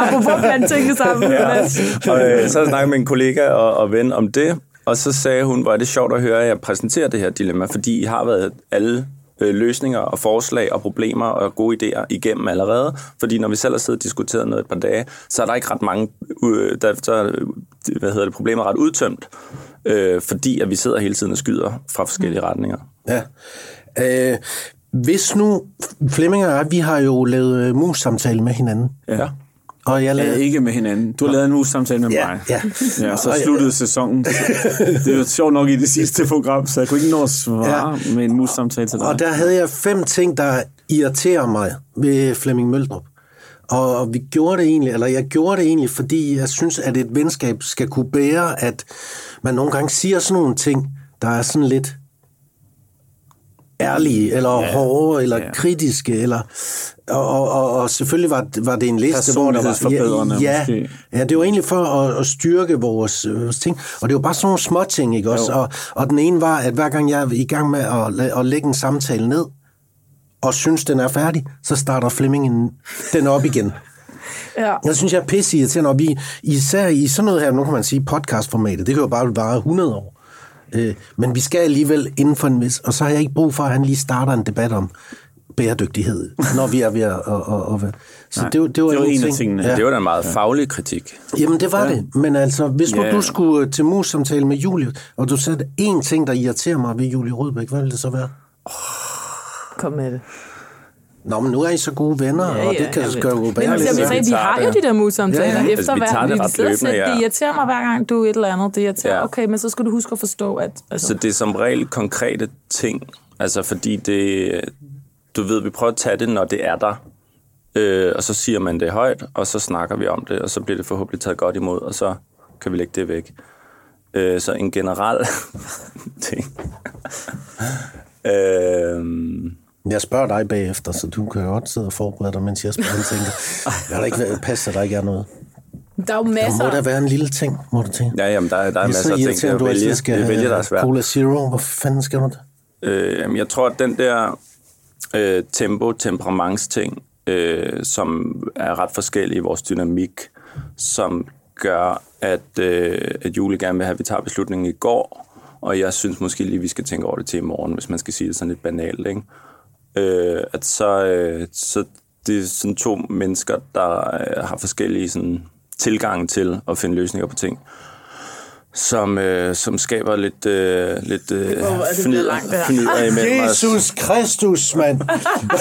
Apropos blandtænke sammen. Ja. Og, så snakkede jeg med en kollega og, og ven om det, og så sagde hun, hvor er det sjovt at høre, at jeg præsenterer det her dilemma, fordi I har været alle løsninger og forslag og problemer og gode idéer igennem allerede, fordi når vi selv har siddet og diskuteret noget et par dage, så er der ikke ret mange øh, der, så, hvad hedder det, problemer ret udtømt, øh, fordi at vi sidder hele tiden og skyder fra forskellige retninger. Ja. Øh, hvis nu, Flemming og jeg, vi har jo lavet mus-samtale med hinanden. Ja. Og jeg lavede... ja, ikke med hinanden. Du har lavet en mus-samtale med ja, mig. Ja. Ja, så sluttede sæsonen. Det var sjovt nok i det sidste program, så jeg kunne ikke nå at svare ja. Med en mus-samtale til dig. Og der havde jeg fem ting, der irriterer mig ved Flemming Møldrup. Og vi gjorde det egentlig, eller jeg gjorde det egentlig, fordi jeg synes, at et venskab skal kunne bære, at man nogle gange siger sådan nogle ting, der er sådan lidt ærlige, eller ja, hårde, eller ja. Kritiske, eller... Og, og, og selvfølgelig var, var det en liste, hvor der var... Ja, ja, ja, det var egentlig for at, at styrke vores, vores ting, og det var bare sådan nogle små ting, ikke også? Og, og den ene var, at hver gang jeg er i gang med at, at lægge en samtale ned, og synes, den er færdig, så starter Flemmingen den op igen. Ja. Jeg synes, jeg er pisseirriterende, og vi, især i sådan noget her, nu kan man sige podcastformatet, det kan jo bare vare hundrede år. Øh, men vi skal alligevel inden for en vis, og så har jeg ikke brug for, at han lige starter en debat om bæredygtighed, når vi er ved at... Og, og, og, så nej, det, var, det, var det var en ting. Af tingene. Ja. Det var da en meget faglig kritik. Jamen, det var ja. Det. Men altså, hvis nu ja. Du skulle til mus-samtale med Julie, og du sagde en ting, der irriterer mig ved Julie Rudbæk, hvad ville det så være? Kom med det. Nå, men nu er I så gode venner, ja, ja, og det kan jo gøre ubærligt. Men jeg vil sige, vi har jo de der mus-samtaler ja, ja. Efter altså, hver. Vi, vi sidder og siger, ja. Det irriterer mig hver gang, du er et eller andet. Det irriterer, ja. Okay, men så skal du huske at forstå, at... Altså. Så det er som regel konkrete ting, altså fordi det... Du ved, vi prøver at tage det, når det er der, øh, og så siger man det højt, og så snakker vi om det, og så bliver det forhåbentlig taget godt imod, og så kan vi lægge det væk. Øh, så en generel ting. øh, jeg spørger dig bagefter, så du kan godt sidde og forberede dig, mens jeg spørger, og tænker, jeg ikke passer, der ikke er noget. Der er jo masser. Der må der være en lille ting, må du tænke. Ja, jamen, der, der er masser af ting, der du vælge. Skal jeg vælger dig svært. Cola Zero, hvor fanden skal du det? Øh, jeg tror, at den der... Øh, tempo, temperamentsting, øh, som er ret forskellige i vores dynamik, som gør, at, øh, at Julie gerne vil have, at vi tager beslutningen i går, og jeg synes måske lige, vi skal tænke over det til i morgen, hvis man skal sige det sådan lidt banalt, ikke? Øh, at så, øh, så det er sådan to mennesker, der øh, har forskellige sådan, tilgange til at finde løsninger på ting, som øh, som skaber lidt øh, lidt øh, fnider fnider imellem os. Jesus Kristus, mand. Jeg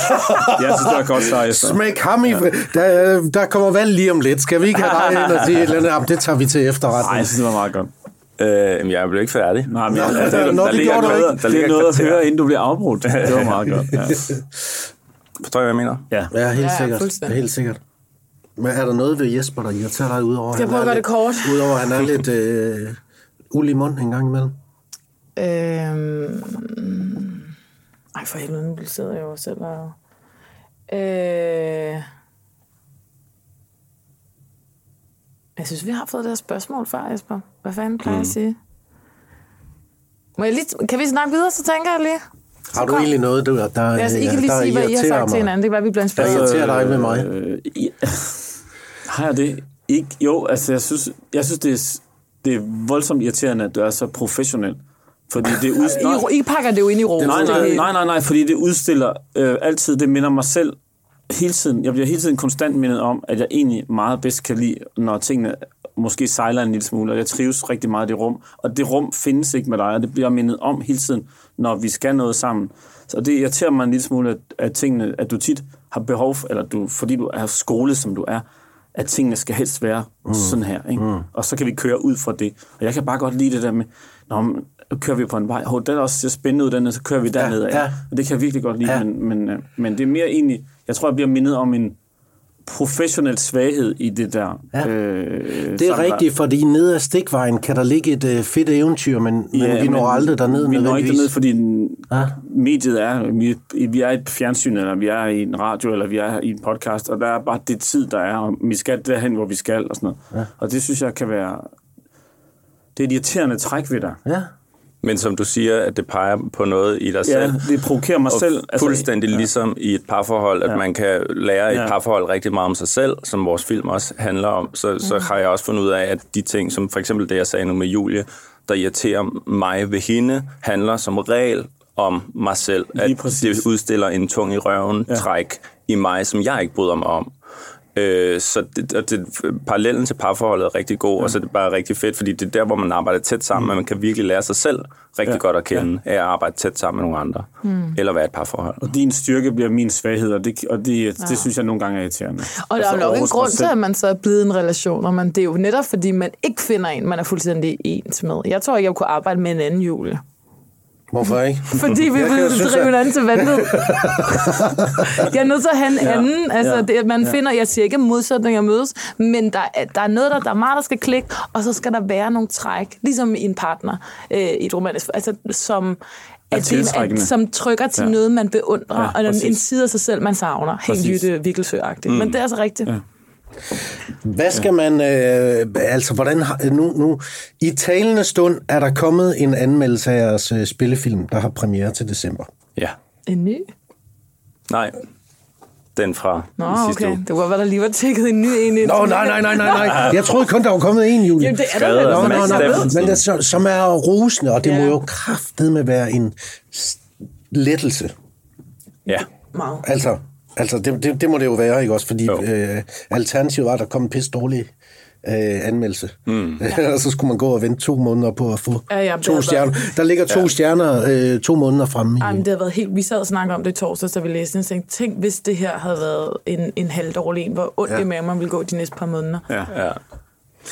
synes det er godt sagt. Smæk ham i der der kommer valg lige om lidt. Skal vi ikke have dig ind og sige et eller andet? Jamen, det tager vi til efterretning. Nej, det var meget godt. Øh, jeg blev ikke færdig. Nej, men der, der, der ligger noget, der ligger noget at høre, inden du bliver afbrudt. Det var meget godt. Ja. Forstår I, hvad jeg mener? Ja, ja, helt sikkert. Ja, helt sikkert. Men er der noget ved Jesper, der irriterer dig udover, jeg prøver det kort. Udover han er lidt øh, uld i munden en gang imellem? Øhm... Ej, for helvede, nu sidder jeg jo selv og... Øh... Jeg synes, vi har fået det her spørgsmål før, Jesper. Hvad fanden plejer jeg at sige? Må jeg lige... Kan vi snakke videre, så tænker jeg lige... Har du egentlig noget, der, der, altså, I kan lige der sige, hvad I har sagt mig. Til hinanden. Det kan være, vi bliver en spørgsmål. Der irriterer dig med mig. Øh, ja. Har jeg det ikke? Jo, altså jeg synes, jeg synes det, er, det er voldsomt irriterende, at du er så professionel. Fordi det udstiller... I, I pakker det jo ind i ro. Nej, nej, nej, nej, nej, fordi det udstiller øh, altid, det minder mig selv hele tiden. Jeg bliver hele tiden konstant mindet om, at jeg egentlig meget bedst kan lide, når tingene måske sejler en lille smule, og jeg trives rigtig meget i det rum. Og det rum findes ikke med dig, og det bliver mindet om hele tiden, når vi skal noget sammen. Så det irriterer mig en lille smule, at, at tingene, at du tit har behov, eller du, fordi du er skolet, som du er, at tingene skal helst være mm. sådan her. Ikke? Mm. Og så kan vi køre ud fra det. Og jeg kan bare godt lide det der med, når kører vi på en vej, oh, den er også spændende uddannelse, så kører vi dernede af. Ja, ja. Og det kan jeg virkelig godt lide, ja. men, men, men det er mere egentlig, jeg tror, jeg bliver mindet om en professionel svaghed i det der. Ja. Øh, det er rigtigt, fordi nede ad stikvejen kan der ligge et øh, fedt eventyr, men, ja, men vi når men, aldrig dernede. Vi når ikke dernede, fordi ja. mediet er, vi, vi er i et fjernsyn, eller vi er i en radio, eller vi er i en podcast, og der er bare det tid, der er, og vi skal derhen, hvor vi skal, og sådan noget. Ja. Og det synes jeg kan være, det er et irriterende træk ved dig. Ja. Men som du siger, at det peger på noget i dig selv. Ja, det provokerer mig selv. Altså, fuldstændig ja. ligesom i et parforhold, at ja. man kan lære ja. et parforhold rigtig meget om sig selv, som vores film også handler om. Så, så har jeg også fundet ud af, at de ting, som for eksempel det, jeg sagde nu med Julie, der irriterer mig ved hende, handler som regel om mig selv. At det udstiller en tung i røven ja. træk i mig, som jeg ikke bryder mig om. Øh, så det, det, parallellen til parforholdet er rigtig god, ja. og så er det bare rigtig fedt, fordi det er der, hvor man arbejder tæt sammen, mm. og man kan virkelig lære sig selv rigtig ja. godt at kende, ja. af at arbejde tæt sammen med nogle andre, mm. eller være et parforhold. Og din styrke bliver min svaghed, og det, og det, ja. det synes jeg nogle gange er irriterende. Og der altså, er jo nok en grund til, at man så er blevet en relation, og man, det er jo netop, fordi man ikke finder en, man er fuldstændig ens med. Jeg tror ikke, jeg kunne arbejde med en anden Julie. Hvorfor ikke? Fordi vi vil drive hinanden til vandet. Jeg er nødt til at have en ja, anden. Altså, ja, det, man ja. finder, jeg siger ikke, modsætninger mødes, men der, der er noget, der, der er meget, der skal klikke, og så skal der være nogle træk, ligesom i en partner øh, i et romantisk, altså som, at er, som trykker til ja. noget, man beundrer, ja, og en side af sig selv, man savner. Helt Jytte Vigelsø-agtigt. Mm. Men det er altså rigtigt. Ja. Hvad skal man, øh, altså hvordan, nu, nu, i talende stund er der kommet en anmeldelse af jeres øh, spillefilm, der har premiere til december. Ja. En ny? Nej, den fra Nå, sidste okay. uge. Det var, hvad der lige var tækket en ny en ind. Nå, nej, nej, nej, nej, nej. Jeg troede kun, der var kommet en, Julie. Jamen, det er der. Nå, nej, nej, nej. Men det, så, som er rosende, og det ja. må jo kraftedeme være en lettelse. Ja. Meget. Altså. Altså, det, det, det må det jo være, ikke også? Fordi øh, alternativet var, at der kom en pisse dårlig øh, anmeldelse. Mm. Og så skulle man gå og vente to måneder på at få ja, ja, to stjerner. Været... Der ligger to ja. stjerner øh, to måneder fremme. Ej, men det har været helt... Vi sad og snakkede om det i torsdag, så vi læste en ting. Tænk, hvis det her havde været en, en halvdårlig en, hvor ondt ja. det med, man ville gå de næste par måneder. Ja, ja.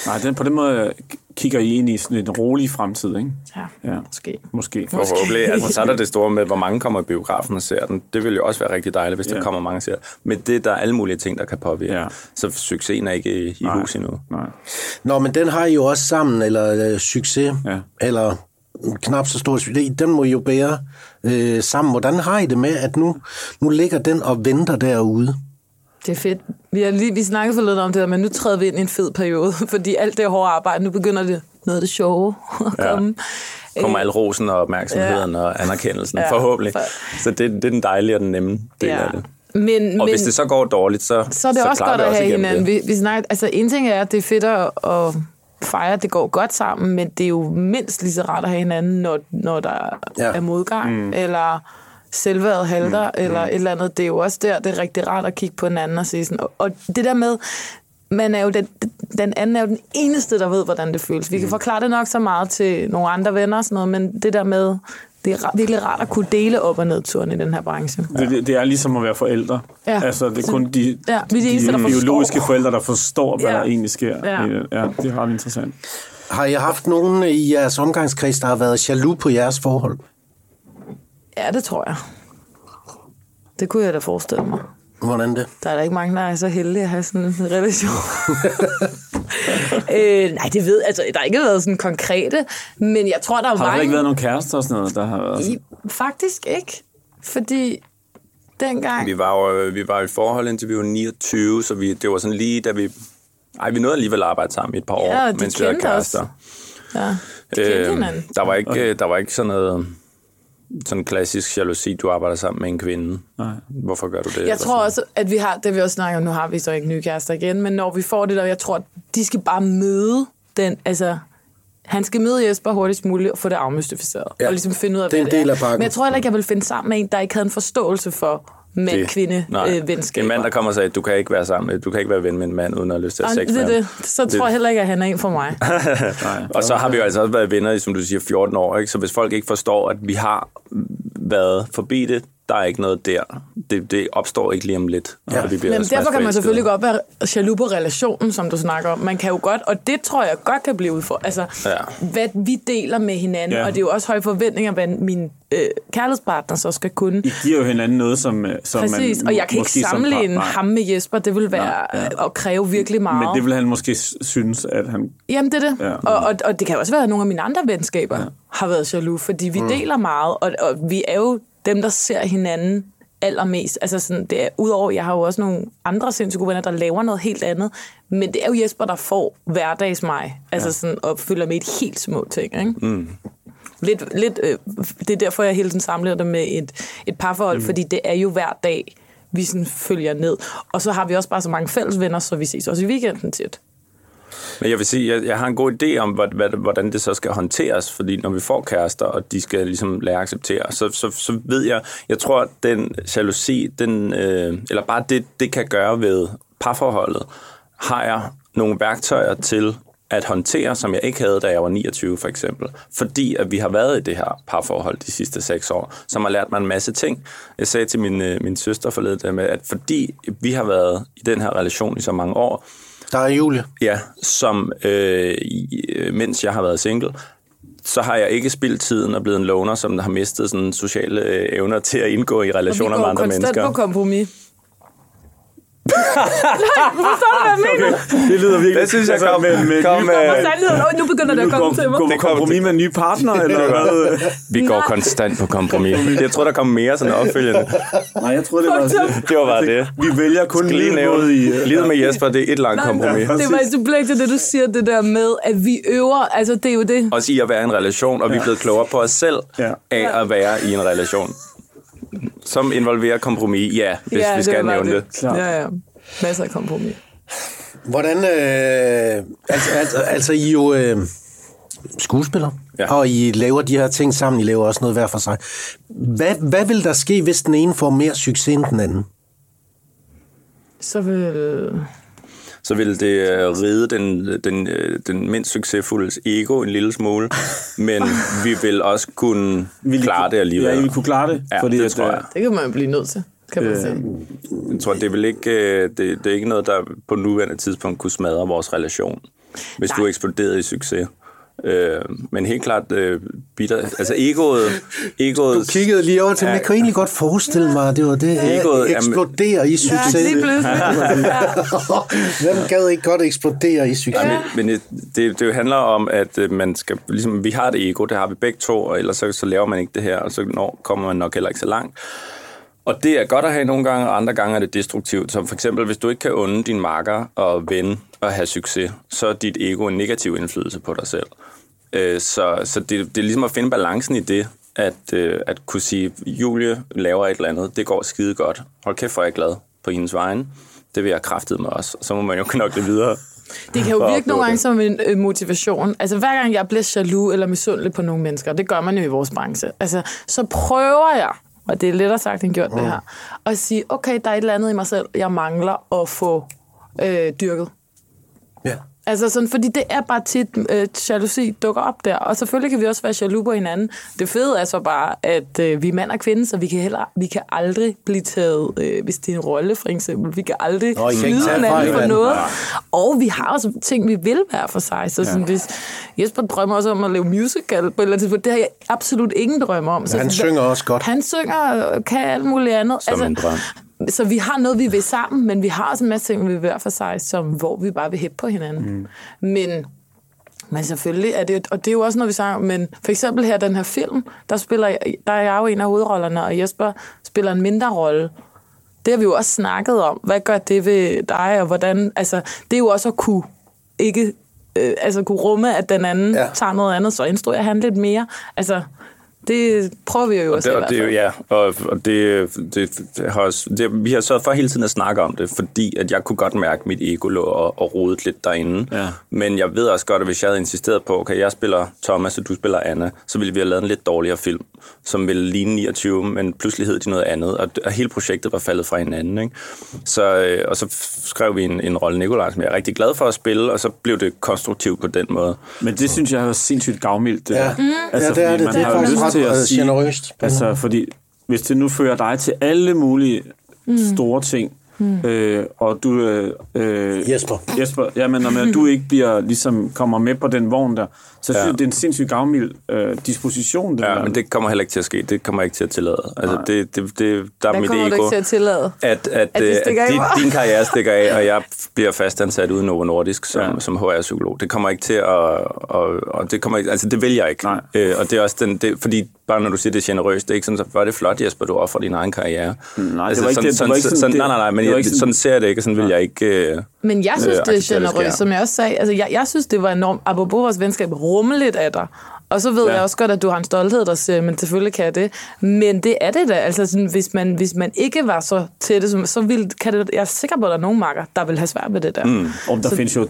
Nej, den, på den måde kigger I ind i sådan en rolig fremtid, ikke? Ja, ja. måske. Måske. Forhåbentlig. Altså, så er der det store med, hvor mange kommer i biografen og ser den. Det vil jo også være rigtig dejligt, hvis ja. der kommer mange og ser den. Men det, der er alle mulige ting, der kan påvirke. Ja. Så succesen er ikke i Nej. hus endnu. Nej. Nå, men den har I jo også sammen, eller øh, succes, ja. eller knap så stor succes. Den må I jo bære øh, sammen. Hvordan har I det med, at nu, nu ligger den og venter derude? Det er fedt. Vi, har lige, vi snakkede for lidt om det der, men nu træder vi ind i en fed periode, fordi alt det hårde arbejde, nu begynder det noget af det sjove at komme. Ja. Kommer al rosen og opmærksomheden ja. og anerkendelsen, ja. forhåbentlig. Så det, det er den dejlige og den nemme del ja. af det. Men, og men, hvis det så går dårligt, så så er det så også godt at have hinanden. Vi, vi snakker, altså en ting er, at det er fedt at fejre, det går godt sammen, men det er jo mindst lige så rart at have hinanden, når, når der ja. er modgang, mm. eller... selvværdet halter, mm. eller et eller andet. Det er jo også der, det er rigtig rart at kigge på den anden og sige sådan. Og det der med, man er jo den, den anden er jo den eneste, der ved, hvordan det føles. Vi kan forklare det nok så meget til nogle andre venner og sådan noget, men det der med, det er virkelig rart at kunne dele op- og nedturen i den her branche. Ja. Det, det er ligesom at være forældre. Ja. Altså, det er kun de, ja, vi er de, de eneste, der biologiske forstår. forældre, der forstår, hvad ja. der egentlig sker. Ja. Ja, det er ret interessant. Har I haft nogen i jeres omgangskreds, der har været jaloux på jeres forhold? Ja, det tror jeg. Det kunne jeg da forestille mig. Hvordan det? Der er da ikke mange, der er så heldige at have sådan en relation. øh, nej, det ved altså, der har ikke været sådan konkrete, men jeg tror, der er mange... Har der mange... ikke været nogen kærester og sådan noget, der har været... I... Faktisk ikke, fordi dengang... Vi var jo, vi var i et forhold indtil vi var niogtyve, så vi, det var sådan lige, da vi... Ej, vi nåede alligevel at arbejde sammen i et par år, ja, mens vi var kærester. Os. Ja, de kendte øh, hinanden. Der var ikke, okay. der var ikke sådan noget... sådan klassisk jalousi, du arbejder sammen med en kvinde. Nej. Hvorfor gør du det? Jeg tror også, at vi har, det vi også snakker om, nu har vi så ikke nye kærester igen, men når vi får det der, jeg tror, at de skal bare møde den, altså, han skal møde Jesper hurtigst muligt og få det afmystificeret. Ja. Og ligesom finde ud af, det er en del af pakken. Men jeg tror heller ikke, jeg vil finde sammen med en, der ikke havde en forståelse for mand-kvinde-venskaber. Øh, en mand, der kommer og siger, at du kan ikke være sammen, du kan ikke være ven med en mand, uden at have lyst til at sexe med ham. Så tror jeg heller ikke, at han er en for mig. Nej. Og så har vi jo altså også været venner i, som du siger, fjorten år. Ikke? Så hvis folk ikke forstår, at vi har været forbi det, der er ikke noget der. Det, det opstår ikke lige om lidt. Ja. De men derfor kan man selvfølgelig godt være jaloux på relationen, som du snakker om. Man kan jo godt, og det tror jeg godt kan blive udfordret. Altså, ja. Hvad vi deler med hinanden, ja. Og det er jo også høje forventninger, hvad min øh, kærlighedspartner så skal kunne. I giver jo hinanden noget, som, som man... Præcis, og jeg kan ikke sammenligne ham med Jesper. Det vil være nej, ja. At kræve virkelig meget. Men det vil han måske synes, at han... Jamen, det er det. Ja. Og, og, og det kan også være, at nogle af mine andre venskaber ja. Har været jaloux, fordi vi mm. deler meget, og, og vi er jo dem, der ser hinanden allermest. Altså sådan, det er, udover, jeg har jo også nogle andre sindssygt gode venner, der laver noget helt andet, men det er jo Jesper, der får hverdags mig, altså ja. Sådan, og fylder med et helt små ting, ikke? Mm. Lidt, lidt, øh, det er derfor, jeg hele tiden samler det med et, et parforhold, mm. fordi det er jo hver dag, vi sådan følger ned. Og så har vi også bare så mange fælles venner, så vi ses også i weekenden tit. Men jeg vil sige, jeg, jeg har en god idé om, hvordan det så skal håndteres, fordi når vi får kærester, og de skal ligesom lære at acceptere, så, så, så ved jeg, jeg tror, at den jalousi, den, øh, eller bare det, det kan gøre ved parforholdet, har jeg nogle værktøjer til at håndtere, som jeg ikke havde, da jeg var niogtyve for eksempel. Fordi at vi har været i det her parforhold de sidste seks år, som har lært mig en masse ting. Jeg sagde til min, min søster forleden, at fordi vi har været i den her relation i så mange år, der er Julie. Ja, som øh, mens jeg har været single, så har jeg ikke spildt tiden og blevet en loner, som har mistet sådan sociale øh, evner til at indgå i relationer med andre mennesker. Og vi går konstant på kompromis. Okay. Det lyder virkelig. Det synes jeg kom med, med kom, nye... øh... Nu begynder det at komme til mig. Gå på kompromis med nye partnere, eller hvad? Vi går konstant på kompromis. Jeg tror, der kom mere sådan opfølgende. Nej, jeg tror det var det. var bare det. Vi vælger kun livet i... Livet med Jesper, det er et langt kompromis. Det var i supplement til det, du siger, det der med, at vi øver. Altså, det er jo det. Også i at være i en relation, og vi er blevet klogere på os selv af at være i en relation. Som involverer kompromis, ja, hvis ja, vi skal nævne det. det. Ja, ja. Masser af kompromis. Hvordan, øh, altså, altså, altså I er jo øh, skuespillere, ja. Og I laver de her ting sammen, I laver også noget hver for sig. Hvad, hvad vil der ske, hvis den ene får mere succes end den anden? Så vil... så vil det ride den, den, den mindst succesfuldes ego en lille smule, men vi vil også kunne vil klare kunne, det alligevel. Ja, vi vil kunne klare det. Ja, fordi det, det, tror jeg. Det kan man blive nødt til, kan man øh, sige. Jeg tror, det, vil ikke, det, det er ikke noget, der på nuværende tidspunkt kunne smadre vores relation, hvis nej. Du eksploderede i succes. Øh, men helt klart øh, bitter, altså egoet, egoet du kiggede lige over til mig, jeg kunne egentlig godt forestille mig det var det her, egoet, eksploderer i succes ja, lige hvem gad ikke godt eksplodere i succes ja, men, men det, det handler om at man skal, ligesom vi har et ego, det har vi begge to, og ellers så, så laver man ikke det her, og så når, kommer man nok heller ikke så langt. Og det er godt at have nogle gange, og andre gange er det destruktivt. Som for eksempel, hvis du ikke kan unde din makker og ven og have succes, så er dit ego en negativ indflydelse på dig selv. Så, så det, det er ligesom at finde balancen i det, at, at kunne sige, Julie laver et eller andet, det går skide godt. Hold kæft, hvor jeg er glad på hendes vejen. Det vil jeg kraftedeme med også, og så må man jo knokle det videre. Det kan jo virke nogle gange som en øh, motivation. Altså hver gang jeg bliver jaloux eller misundelig på nogle mennesker, det gør man jo i vores branche, altså, så prøver jeg, og det er lettere sagt end gjort, mm. det her. Og sige, okay, der er et eller andet i mig selv, jeg mangler at få øh, dyrket. Ja. Yeah. Altså sådan, fordi det er bare tit, øh, jalousi dukker op der. Og selvfølgelig kan vi også være jaloux på hinanden. Det fede er så bare, at øh, vi er mand og kvinde, så vi kan, heller, vi kan aldrig blive taget, øh, hvis det er en rolle for eksempel. Vi kan aldrig Nå, flyde hinanden for noget. Ja. Og vi har også ting, vi vil være for sig. Så sådan, ja. Hvis Jesper drømmer også om at lave musical på et eller andet tidspunkt, det har jeg absolut ingen drømme om. Så han sådan, synger også godt. Han synger, kan alt muligt andet. Som altså, en drøm. Så vi har noget, vi vil sammen, men vi har også en masse ting, vi vil være for sig, som, hvor vi bare vil hæppe på hinanden. Mm. Men, men selvfølgelig er det, og det er jo også noget, vi siger, men for eksempel her, den her film, der, spiller jeg, der er jeg jo en af hovedrollerne, og Jesper spiller en mindre rolle. Det har vi jo også snakket om. Hvad gør det ved dig, og hvordan, altså, det er jo også at kunne ikke, øh, altså kunne rumme, at den anden ja. Tager noget andet, så instruerer han lidt mere. Altså, Det prøver vi jo også og det, i hvert fald. Ja, og, og det, det, det har også, det, vi har sørget for hele tiden at snakke om det, fordi at jeg kunne godt mærke mit ego lå og, og rodet lidt derinde. Ja. Men jeg ved også godt, at hvis jeg havde insisteret på, okay, jeg spiller Thomas, og du spiller Anna, så ville vi have lavet en lidt dårligere film, som ville ligne niogtyve, men pludselig hed de noget andet, og, og hele projektet var faldet fra hinanden. Ikke? Så, og så skrev vi en, en rolle Nikolaj, som jeg er rigtig glad for at spille, og så blev det konstruktivt på den måde. Men det synes jeg var sindssygt gavmildt. Ja, mm. altså, ja det er det. Man det har lyst til at sige, generøst. Altså, fordi hvis det nu fører dig til alle mulige mm. store ting, mm. øh, og du... Øh, Jesper. Jesper, ja, men når man, du ikke bliver, ligesom, kommer med på den vogn der, så synes ja. Det er en sindssygt gavmild øh, disposition. Det ja, der. Men det kommer heller ikke til at ske. Det kommer jeg ikke til at tillade. Altså, det, det, det, der er mit ego. Hvad kommer du ikke til at tillade? At, at, at, at, at din, din karriere stikker af, og jeg bliver fastansat uden Novo Nordisk som, ja. Som H R-psykolog. Det kommer ikke til at... Og, og det, kommer ikke, altså, det vil jeg ikke. Øh, og det er også den... Det, fordi bare når du siger, det er generøst, det er ikke sådan, så var det flot, Jesper, du offrer din egen karriere. Nej, altså, det var ikke sådan, det. Sådan, sådan, nej, nej, nej, men jeg, sådan, sådan ser jeg det ikke, og sådan vil jeg ikke... Øh, men jeg synes, øh, det er generøst, som jeg også sagde. Altså, jeg, jeg synes, det var enormt, apropos vores venskab, rummeligt af dig. Og så ved ja. Jeg også godt, at du har en stolthed, der siger, men selvfølgelig kan det. Men det er det da. Altså, sådan, hvis, man, hvis man ikke var så tætte, så ville, kan det... Jeg er sikker på, at der er nogle marker, der vil have svært ved det der. Mm. Og der så... findes jo...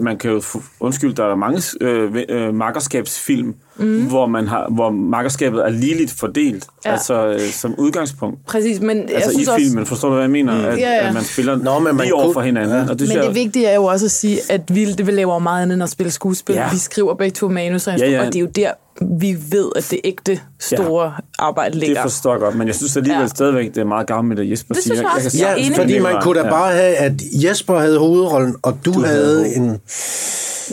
Man kan jo... Undskyld, der er mange øh, øh, markerskabsfilm, mm. hvor, man har, hvor markerskabet er ligeligt fordelt, ja. Altså øh, som udgangspunkt. Præcis, men jeg altså, synes i filmen, også... forstår du, hvad jeg mener? Mm. At, ja, ja. At man spiller Nå, men man lige over for hinanden. Ja. Og det men jeg... det vigtige er jo også at sige, at vi, det, vi laver meget andet end at spille skuespil. Ja. Vi skriver begge to manus, og, ja, ja. Og det er jo der, vi ved, at det ægte store ja. Arbejde ligger. Det forstår jeg godt, men jeg synes alligevel ja. Stadigvæk, det er meget gavmildt, at Jesper det siger. Det synes jeg, jeg ja, fordi man kunne da ja. Bare have, at Jesper havde hovedrollen, og du, du havde, havde en...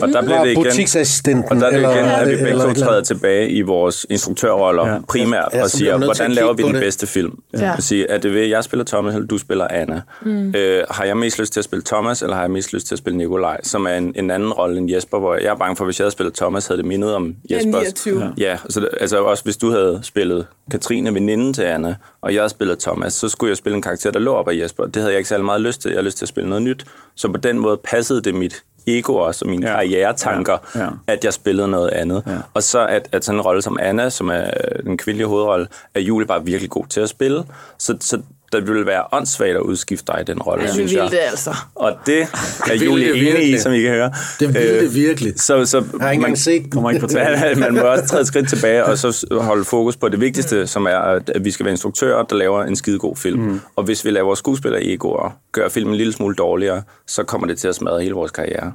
Og der blev det igen, og der blev det igen, at vi begge to træder tilbage i vores instruktørroller ja. Primært ja, og siger, hvordan laver vi den det. Bedste film? Ja. Ja. Og siger, er det ved, jeg spiller Thomas, eller du spiller Anna? Mm. Øh, har jeg mest lyst til at spille Thomas, eller har jeg mest lyst til at spille Nikolaj, som er en, en anden rolle end Jesper, hvor jeg er bange for, hvis jeg havde spillet Thomas, havde det mindet om Jesper. Ja, ja så, altså også hvis du havde spillet Katrine, veninden til Anna, og jeg havde spillet Thomas, så skulle jeg spille en karakter, der lå op af Jesper. Det havde jeg ikke særlig meget lyst til. Jeg havde lyst til at spille noget nyt. Så på den måde passede det mit ego også, og mine ja. Karrieretanker, ja. Ja. At jeg spillede noget andet. Ja. Og så at, at sådan en rolle som Anna, som er den kvindelige hovedrolle, er Julie bare virkelig god til at spille. Så, så der ville være åndssvagt at udskifte dig i den rolle, ja, synes jeg. Det ville det altså. Og det er Julie enig i, som I kan høre. Det ville det virkelig. Så, så man kommer ikke på tale. Man må også træde et skridt tilbage, og så holde fokus på det vigtigste, mm. som er, at vi skal være instruktører, der laver en skidegod film. Mm. Og hvis vi laver skuespiller-egoer, gør filmen en lille smule dårligere, så kommer det til at smadre hele vores karriere.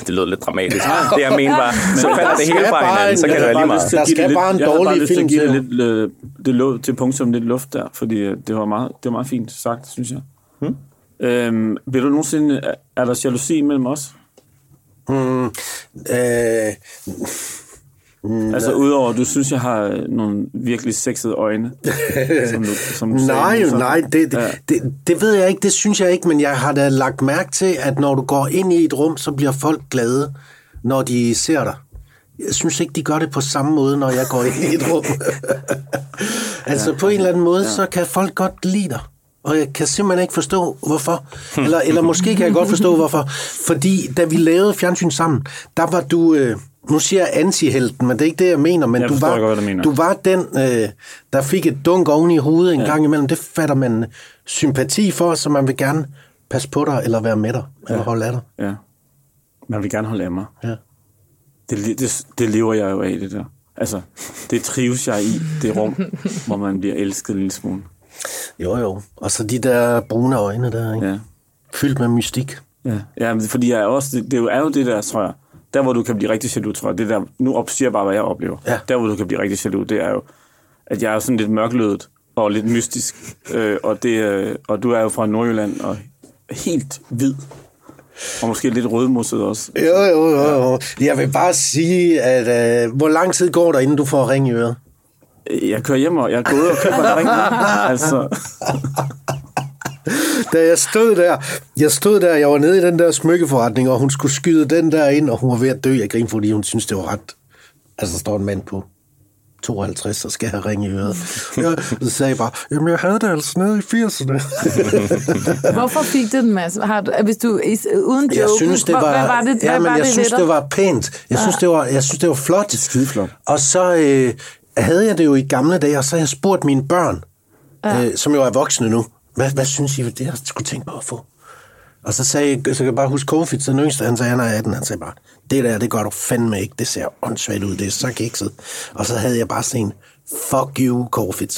Det lød lidt dramatisk. Ja. Det jeg mener var, så falder det hele fra hinanden, så kan det være lige meget. Der skal bare en dårlig film til. Det lå til punktum lidt luft der, fordi det var meget, det var meget fint sagt, synes jeg. Hmm? Øhm, vil du nogensinde, er der jalousi mellem os? Mm, øh, mm, altså udover, at du synes, jeg har nogle virkelig sexede øjne. som du, som du nej, sagde, så, nej, det, ja. det, det ved jeg ikke, det synes jeg ikke, men jeg har da lagt mærke til, at når du går ind i et rum, så bliver folk glade, når de ser dig. Jeg synes ikke, de gør det på samme måde, når jeg går ind i et rum. altså ja, på en eller anden måde, ja. Så kan folk godt lide dig. Og jeg kan simpelthen ikke forstå, hvorfor. Eller, eller måske kan jeg godt forstå, hvorfor. Fordi da vi lavede fjernsyn sammen, der var du... Øh, nu siger jeg anti-helten, men det er ikke det, jeg mener. Men jeg du, var, godt, mener. Du var den, øh, der fik et dunk oven i hovedet en ja. Gang imellem. Det fatter man sympati for, så man vil gerne passe på dig, eller være med dig, ja. Eller holde af dig. Ja. Man vil gerne holde af mig. Ja. Det, det, det lever jeg jo af, det der. Altså, det trives jeg i, det rum, hvor man bliver elsket en lille smule. Jo, jo. Og så de der brune øjne der, ikke? Ja. Fyldt med mystik. Ja, ja men fordi jeg er også, det, det er jo det der, tror jeg, der hvor du kan blive rigtig jaloux, tror jeg, det der, nu opsiger jeg bare, hvad jeg oplever. Ja. Der hvor du kan blive rigtig jaloux, det er jo, at jeg er sådan lidt mørklødet og lidt mystisk, øh, og, det, øh, og du er jo fra Nordjylland og helt hvid. Og måske lidt rødmosset også. Jo, jo, jo, jo. Jeg vil bare sige, at øh, hvor lang tid går der, inden du får ring i øret? Jeg kører hjem, og jeg går ud og køber en ring. Altså. Da jeg stod der, jeg stod der, jeg var nede i den der smykkeforretning, og hun skulle skyde den der ind, og hun var ved at dø af grin, fordi hun synes det var ret. Altså, der står en mand på. tooghalvtreds, så skal jeg ringe i øret. Jeg sagde bare, jamen jeg havde det altså nede i firserne. Hvorfor fik det den, Mads? Hvis du, uden joken, jeg synes, det var, hvad var det? Jamen, hvad var jeg det synes, det var pænt. Jeg synes, det var, jeg synes, det var flot. Skideflot. Og så øh, havde jeg det jo i gamle dage, og så havde jeg spurgt mine børn, ja. øh, som jo er voksne nu, hvad, hvad synes I, det jeg skulle tænke på at få? Og så sagde jeg, så kan jeg bare huske Covid, så den yngste, han sagde, han er atten, han sagde bare, det der, det gør du fandme ikke, det ser åndssvagt ud, det er så kikset. Og så havde jeg bare sådan en, fuck you, Covid.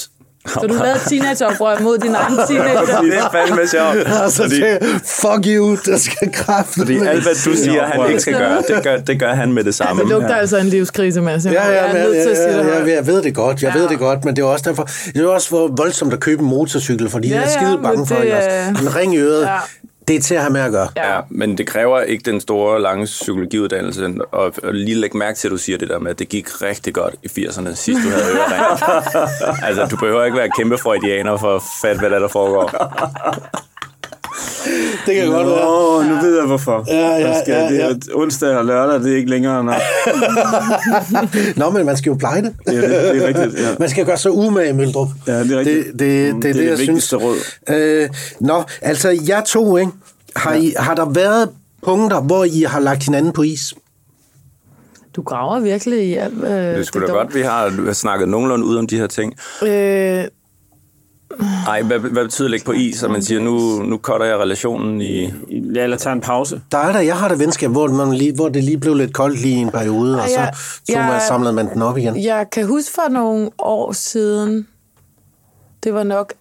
Så du lavede teenageoprør mod din egen teenager? Det er fandme sjovt. Og så fordi... sagde fuck you, der skal kræfte. Fordi alt, hvad du siger, han ikke skal gøre, det gør, det gør han med det samme. Ja, det lugter altså en livskrise, Mads. Ja, ja, ja, ja, ja, ja, jeg ved det godt, jeg ja. ved det godt, men det er også derfor, det er også for voldsomt at købe en motorcykel, fordi ja, jeg er skide bange det, for det, også. Men ring i øret. Ja. Det er til at have med at gøre. Ja, men det kræver ikke den store, lange psykologiuddannelse. Og, og lige læg mærke til, at du siger det der med, at det gik rigtig godt i firserne, sidst du havde ørering. Altså, du behøver ikke være kæmpe freudianer for at fatte, hvad der foregår. Det kan Nå, godt være. Åh, nu ved jeg hvorfor. Ja, ja, skal, ja, ja. Det onsdag og lørdag, det er ikke længere nok. Nå, men man skal jo pleje det. Ja, det, det er rigtigt. Ja. Man skal gøre sig umage, Møldrup. Ja, det er rigtigt. Det, det, det, det er det, jeg synes. Det er det vigtigste råd. Øh, Nå, altså, jeg to, ikke? Har, I, har der været punkter, hvor I har lagt hinanden på is? Du graver virkelig i alt. Øh, det er sgu da godt, vi har snakket nogenlunde ud om de her ting. Øh... Nej, hvad, hvad betyder det ikke på is, at man siger, nu, nu cutter jeg relationen i... Ja, eller tager en pause. Der er der, jeg har det venskab, hvor, man lige, hvor det lige blev lidt koldt lige en periode, og jeg, så, så jeg, man, samlede man den op igen. Jeg kan huske for nogle år siden, det var nok...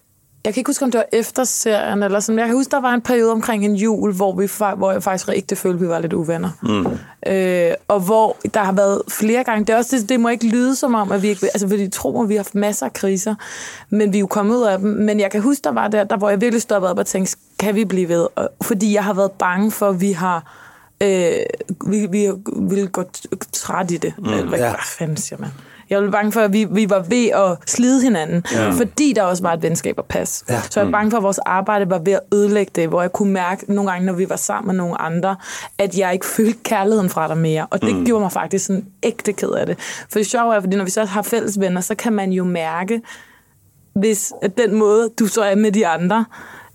Jeg kan ikke huske, om det var efter serien eller sådan, jeg kan huske, der var en periode omkring en jul, hvor, vi, hvor jeg faktisk rigtig følte, vi var lidt uvenner. Mm. Øh, og hvor der har været flere gange, det, er også, det, det må ikke lyde som om, at vi ikke, altså fordi tro mig, vi har haft masser af kriser, men vi er jo kommet ud af dem. Men jeg kan huske, der var der, der hvor jeg virkelig stoppede op og tænkte, kan vi blive ved? Fordi jeg har været bange for, at vi har... Øh, vi, vi ville gå træt i det. Mm. Hvad, ja. Hvad fanden siger man? Jeg var bange for, at vi, vi var ved at slide hinanden, ja. Fordi der også var et venskab at passe. Ja. Så jeg var bange for, at vores arbejde var ved at ødelægge det, hvor jeg kunne mærke nogle gange, når vi var sammen med nogle andre, at jeg ikke følte kærligheden fra dig mere. Og det mm. gjorde mig faktisk sådan ægte ked af det. For det sjove er, fordi når vi så har fælles venner, så kan man jo mærke, hvis den måde, du så er med de andre...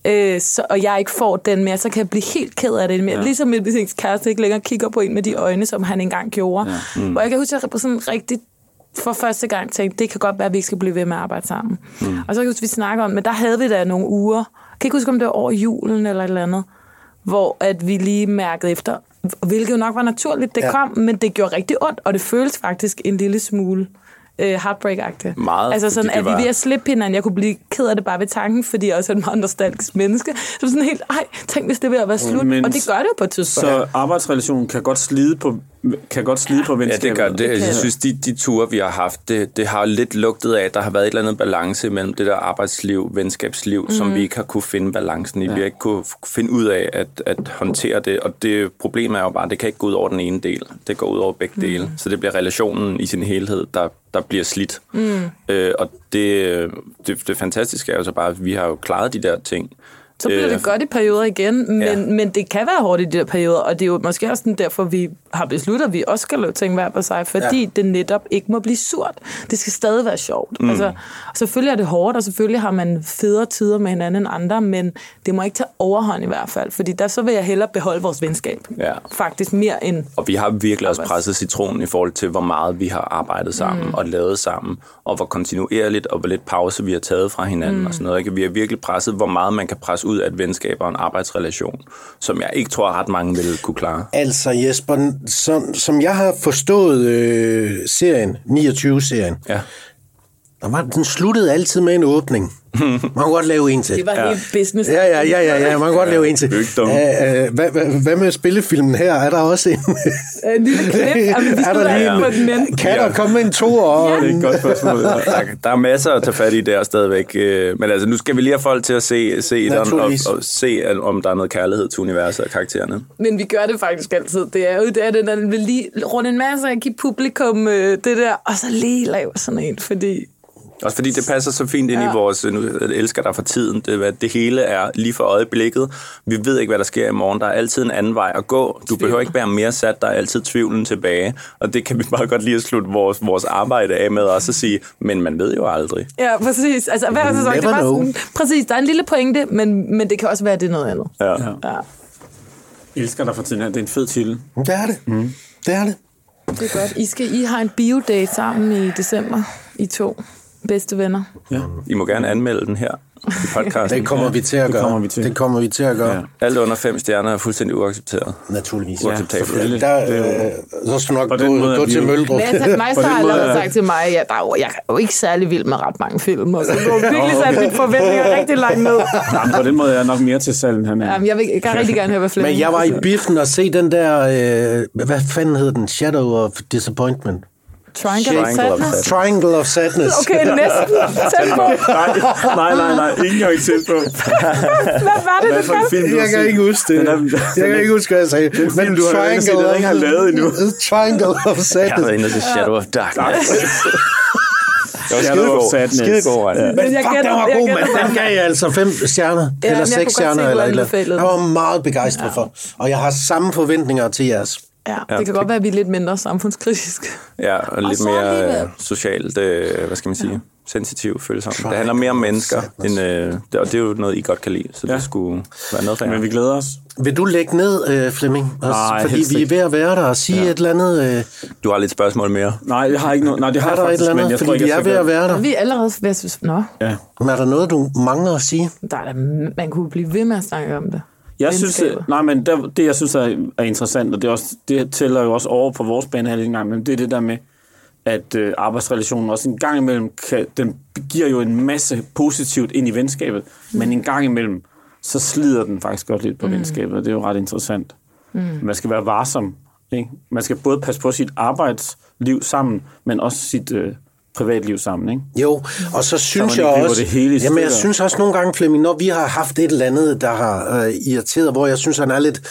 Øh, så, og jeg ikke får den mere, så kan jeg blive helt ked af det mere. Ja. Ligesom mit ens kæreste ikke længere kigger på en med de øjne, som han engang gjorde. Ja. Mm. Og jeg kan huske, at jeg sådan rigtig for første gang tænkte, det kan godt være, at vi ikke skal blive ved med at arbejde sammen. Mm. Og så kan jeg huske, vi snakker om, men der havde vi da nogle uger. Jeg kan ikke huske, om det var over julen eller et eller andet, hvor at vi lige mærkede efter, hvilket jo nok var naturligt, det ja. kom, men det gjorde rigtig ondt, og det føltes faktisk en lille smule heartbreak-agtigt. Meget, altså sådan, at var... vi ved at slippe hinanden. Jeg kunne blive ked af det bare ved tanken, fordi jeg også er en meget nostalgisk menneske. Så sådan helt, ej, tænk hvis det ved at være slut. Men og det gør det jo på et tidspunkt. Så arbejdsrelationen kan godt slide på, kan godt slide ja. på venskabet. Ja, det gør det. Jeg synes, de, de ture, vi har haft, det, det har lidt lugtet af, at der har været et eller andet balance mellem det der arbejdsliv, venskabsliv, mm-hmm. som vi ikke har kunne finde balancen i. Ja. Vi har ikke kunne finde ud af at, at håndtere det. Og det problem er jo bare, at det kan ikke gå ud over den ene del. Det går ud over begge mm. dele. Så det bliver relationen i sin helhed, der der bliver slidt. Mm. Øh, og det, det, det fantastiske er jo så bare, at vi har jo klaret de der ting. Så bliver det øh, godt i perioder igen, men, ja. men det kan være hårdt i de der perioder, og det er jo måske også sådan, derfor, vi har besluttet, at vi også skal lave ting hver på sig, fordi ja. det netop ikke må blive surt. Det skal stadig være sjovt. Mm. Altså, selvfølgelig er det hårdt, og selvfølgelig har man federe tider med hinanden end andre, men det må ikke tage overhånd i hvert fald, fordi der så vil jeg hellere beholde vores venskab. Ja. Faktisk mere end... Og vi har virkelig også presset citronen i forhold til, hvor meget vi har arbejdet sammen mm. og lavet sammen, og hvor kontinuerligt og hvor lidt pause vi har taget fra hinanden mm. og sådan noget. Ikke? Vi har virkelig presset, hvor meget man kan presse ud af et venskab og en arbejdsrelation, som jeg ikke tror, ret mange ville kunne klare. Altså Jesper, som, som jeg har forstået øh, serien, niogtyve-serien, ja. der var, den sluttede altid med en åbning. Man kunne godt lave en til. Det var ja. helt business. Ja, ja, ja, ja, ja, man kunne godt ja, lave en til. Æ, øh, hvad, hvad, hvad med spillefilmen her? Er der også en... en lille klip? Jamen, vi er der lige en... på den anden. Kan der komme en to og... Ja. Det er et godt spørgsmål. Der, der er masser at tage fat i der stadigvæk. Men altså, nu skal vi lige have folk til at se, se der, og, og se, om der er noget kærlighed til universet og karaktererne. Men vi gør det faktisk altid. Det er jo det, at man vil lige runde en masse og give publikum det der, og så lige lave sådan en, fordi... Også fordi det passer så fint ind ja. i vores, nu elsker dig for tiden, det, det hele er lige for øjeblikket. Vi ved ikke, hvad der sker i morgen. Der er altid en anden vej at gå. Du Tvivl. behøver ikke være mere sat, der er altid tvivlen tilbage. Og det kan vi bare godt lige at slutte vores, vores arbejde af med også at sige, men man ved jo aldrig. Ja, præcis. Altså hver sæson, det er bare sådan, præcis, der er en lille pointe, men, men det kan også være, det er noget andet. Ja. ja. Elsker dig for tiden, det er en fed titel. Det er det. Mm. Det er det. Det er godt. I, skal, I har en biodate sammen i december, I to bedste venner. Ja. I må gerne anmelde den her i podcasten. Det kommer vi til at gøre. Det kommer vi til, kommer vi til at gøre. Ja. Alt under fem stjerner er fuldstændig uaccepteret. Naturligvis. Uacceptabelt. Ja, der, øh, så skal nok gå, gå til Møldrup. Meister har allerede sagt til mig, at ja, jeg er jo ikke særlig vild med ret mange film, og så går virkelig sat mine forventninger rigtig langt ned. Jamen, på den måde er jeg nok mere til salen her. Jamen, jeg vil jeg rigtig gerne høre, hvad Flemming. Men jeg var i biffen og se den der, øh, hvad fanden hed den? Shadow of Disappointment. Triangle, Triangle of Sadness. Triangle of Sadness. Okay, næsten. nej, nej, nej. Ingen har ikke tæt på. Hvad var det, du kaldte? Jeg kan ikke huske det. Jeg kan ikke huske, hvad jeg sagde. Den film, du har lavet, den jeg ikke har lavet endnu. Triangle of Sadness. Jeg har været inde til Shadow of Darkness. Det var skidegod. Skidegod, ja. Men fuck, den var god, mand. Den gav jeg altså fem stjerner, ja, eller seks stjerner, eller et eller andet. Jeg var meget begejstret for. Og jeg har samme forventninger til jeres. Ja, det ja, kan det godt være, at vi er lidt mindre samfundskritiske. Ja, og, og lidt mere øh, socialt, øh, hvad skal man sige, ja. sensitiv følelser. Det handler mere om mennesker, end, øh, det, og det er jo noget, I godt kan lide, så ja. det skulle være noget for jer. Men vi glæder os. Vil du lægge ned, øh, Flemming? Nej, fordi vi er ved at være der og sige ja. et eller andet... Øh... Du har lidt spørgsmål mere. Nej, jeg har ikke noget. Nej, det har, har jeg faktisk, et eller andet, fordi vi er ved at være der. Vi er allerede ved at synes... Nå. Ja. Men er der noget, du mangler at sige? Der er, man kunne blive ved med at snakke om det. Jeg synes, nej, men der, det, jeg synes er, er interessant, og det, er også, det tæller jo også over på vores banehalvdel en gang, men det er det der med, at øh, arbejdsrelationen også en gang imellem, kan, den giver jo en masse positivt ind i venskabet, mm. men en gang imellem, så slider den faktisk godt lidt på mm. venskabet, og det er jo ret interessant. Mm. Man skal være varsom, ikke? Man skal både passe på sit arbejdsliv sammen, men også sit... Øh, privatliv sammen, ikke? Jo, og så synes så jeg også... Hele, jamen, jeg synes også nogle gange, Flemming, når vi har haft et eller andet, der har øh, irriteret, hvor jeg synes, han er lidt,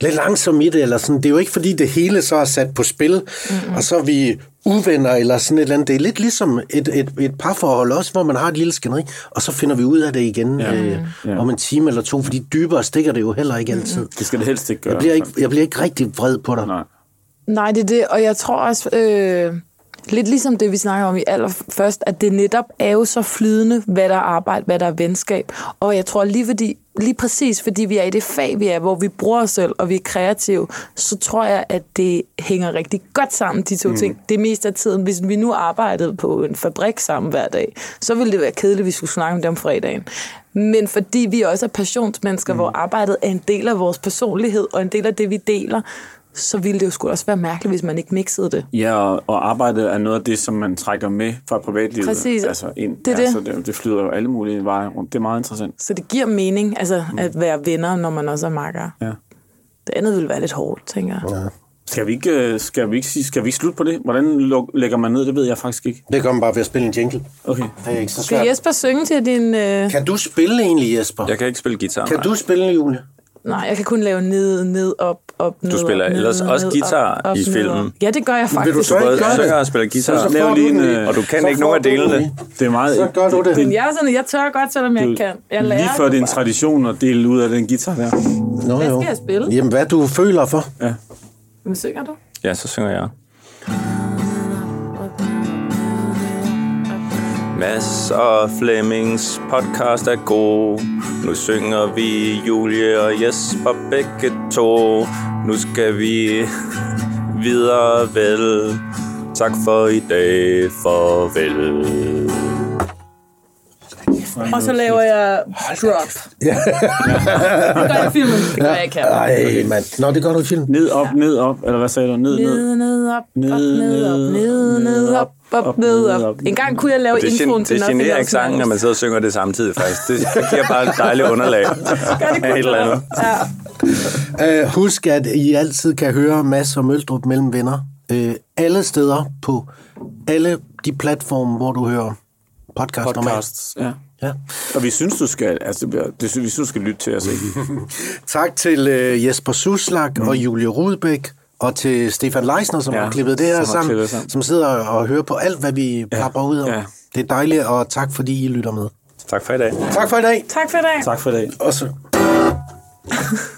lidt langsom i det, eller sådan. Det er jo ikke, fordi det hele så er sat på spil, mm-hmm. og så vi uvenner, eller sådan et eller andet. Det er lidt ligesom et, et, et parforhold også, hvor man har et lille skænderi, og så finder vi ud af det igen ja. Øh, ja. om en time eller to, fordi dybere stikker det jo heller ikke altid. Det skal det helst ikke gøre. Jeg bliver ikke, jeg bliver ikke rigtig vred på dig. Nej, Nej det er det, og jeg tror også... Øh... Lidt ligesom det, vi snakker om i allerførst, at det netop er jo så flydende, hvad der er arbejde, hvad der er venskab. Og jeg tror lige, fordi, lige præcis, fordi vi er i det fag, vi er, hvor vi bruger os selv, og vi er kreative, så tror jeg, at det hænger rigtig godt sammen, de to mm. ting. Det meste af tiden, hvis vi nu arbejdede på en fabrik sammen hver dag, så ville det være kedeligt, hvis vi skulle snakke om det om fredagen. Men fordi vi også er passionsmennesker, mm. hvor arbejdet er en del af vores personlighed, og en del af det, vi deler, så ville det jo sgu også være mærkeligt, hvis man ikke mixede det. Ja, og, og arbejdet er noget af det, som man trækker med fra privatlivet. Præcis. Altså ind. Det, altså, det. det flyder jo alle mulige veje rundt. Det er meget interessant. Så det giver mening altså, mm. at være venner, når man også er makker. Ja. Det andet ville være lidt hårdt, tænker jeg. Ja. Skal vi ikke, skal vi ikke, skal vi ikke slutte på det? Hvordan lægger man ned? Det ved jeg faktisk ikke. Det gør man bare ved at spille en jingle. Okay. Det er ikke så svært. Skal Jesper synge til din... Øh... Kan du spille egentlig, Jesper? Jeg kan ikke spille guitar. Kan nej. du spille, Julie? Nej, jeg kan kun lave ned, ned, op, op, ned. Du spiller ned, ellers ned, også guitar op, op, i filmen. Ja, det gør jeg faktisk. Vil du så ikke gøre det? Du spiller guitar, så, så lige en, øh, og du kan så ikke nogen af delene. Det er meget. Så gør du det. Men jeg er sådan, jeg tør godt, selvom jeg kan. Jeg lærer. Lige for din tradition at dele ud af den guitar der. Nå, hvad skal jeg spille? Jamen, hvad du føler for. Ja. Hvad synger du? Ja, så synger jeg. Mads og Flemmings podcast er god. Nu synger vi Julie og Jesper begge to. Nu skal vi videre vel. Tak for i dag. Farvel. Og så laver jeg drop. Ja. Det gør jeg i filmen. Det gør jeg ikke her. Ej, mand. Nå, det gør du i filmen. Ned, op, ned, op. Eller hvad sagde du? Ned, ned. Ned, ned, op, ned, op, ned, op, ned, ned, op. Op, ned, op. En gang kunne jeg lave introen til noget. Det generer ikke sangen, når man sidder og synger det samtidig, faktisk. Det giver bare et dejligt underlag. Et eller andet. Ja. Uh, husk, at I altid kan høre Mads og Møldrup mellem venner. Uh, alle steder på alle de platforme, hvor du hører podcast podcasts. Ja. Ja. Og vi synes, du skal, altså, det synes, vi synes, du skal lytte til os. Tak til uh, Jesper Zuschlag mm. og Julie Rudbæk. Og til Stefan Leisner, som ja, har klippet det her sammen, som sidder og hører på alt, hvad vi papper ja, ud om. Ja, Det er dejligt, og tak fordi I lytter med. Tak for i dag. Tak for i dag. Tak for i dag. Tak for i dag. Også.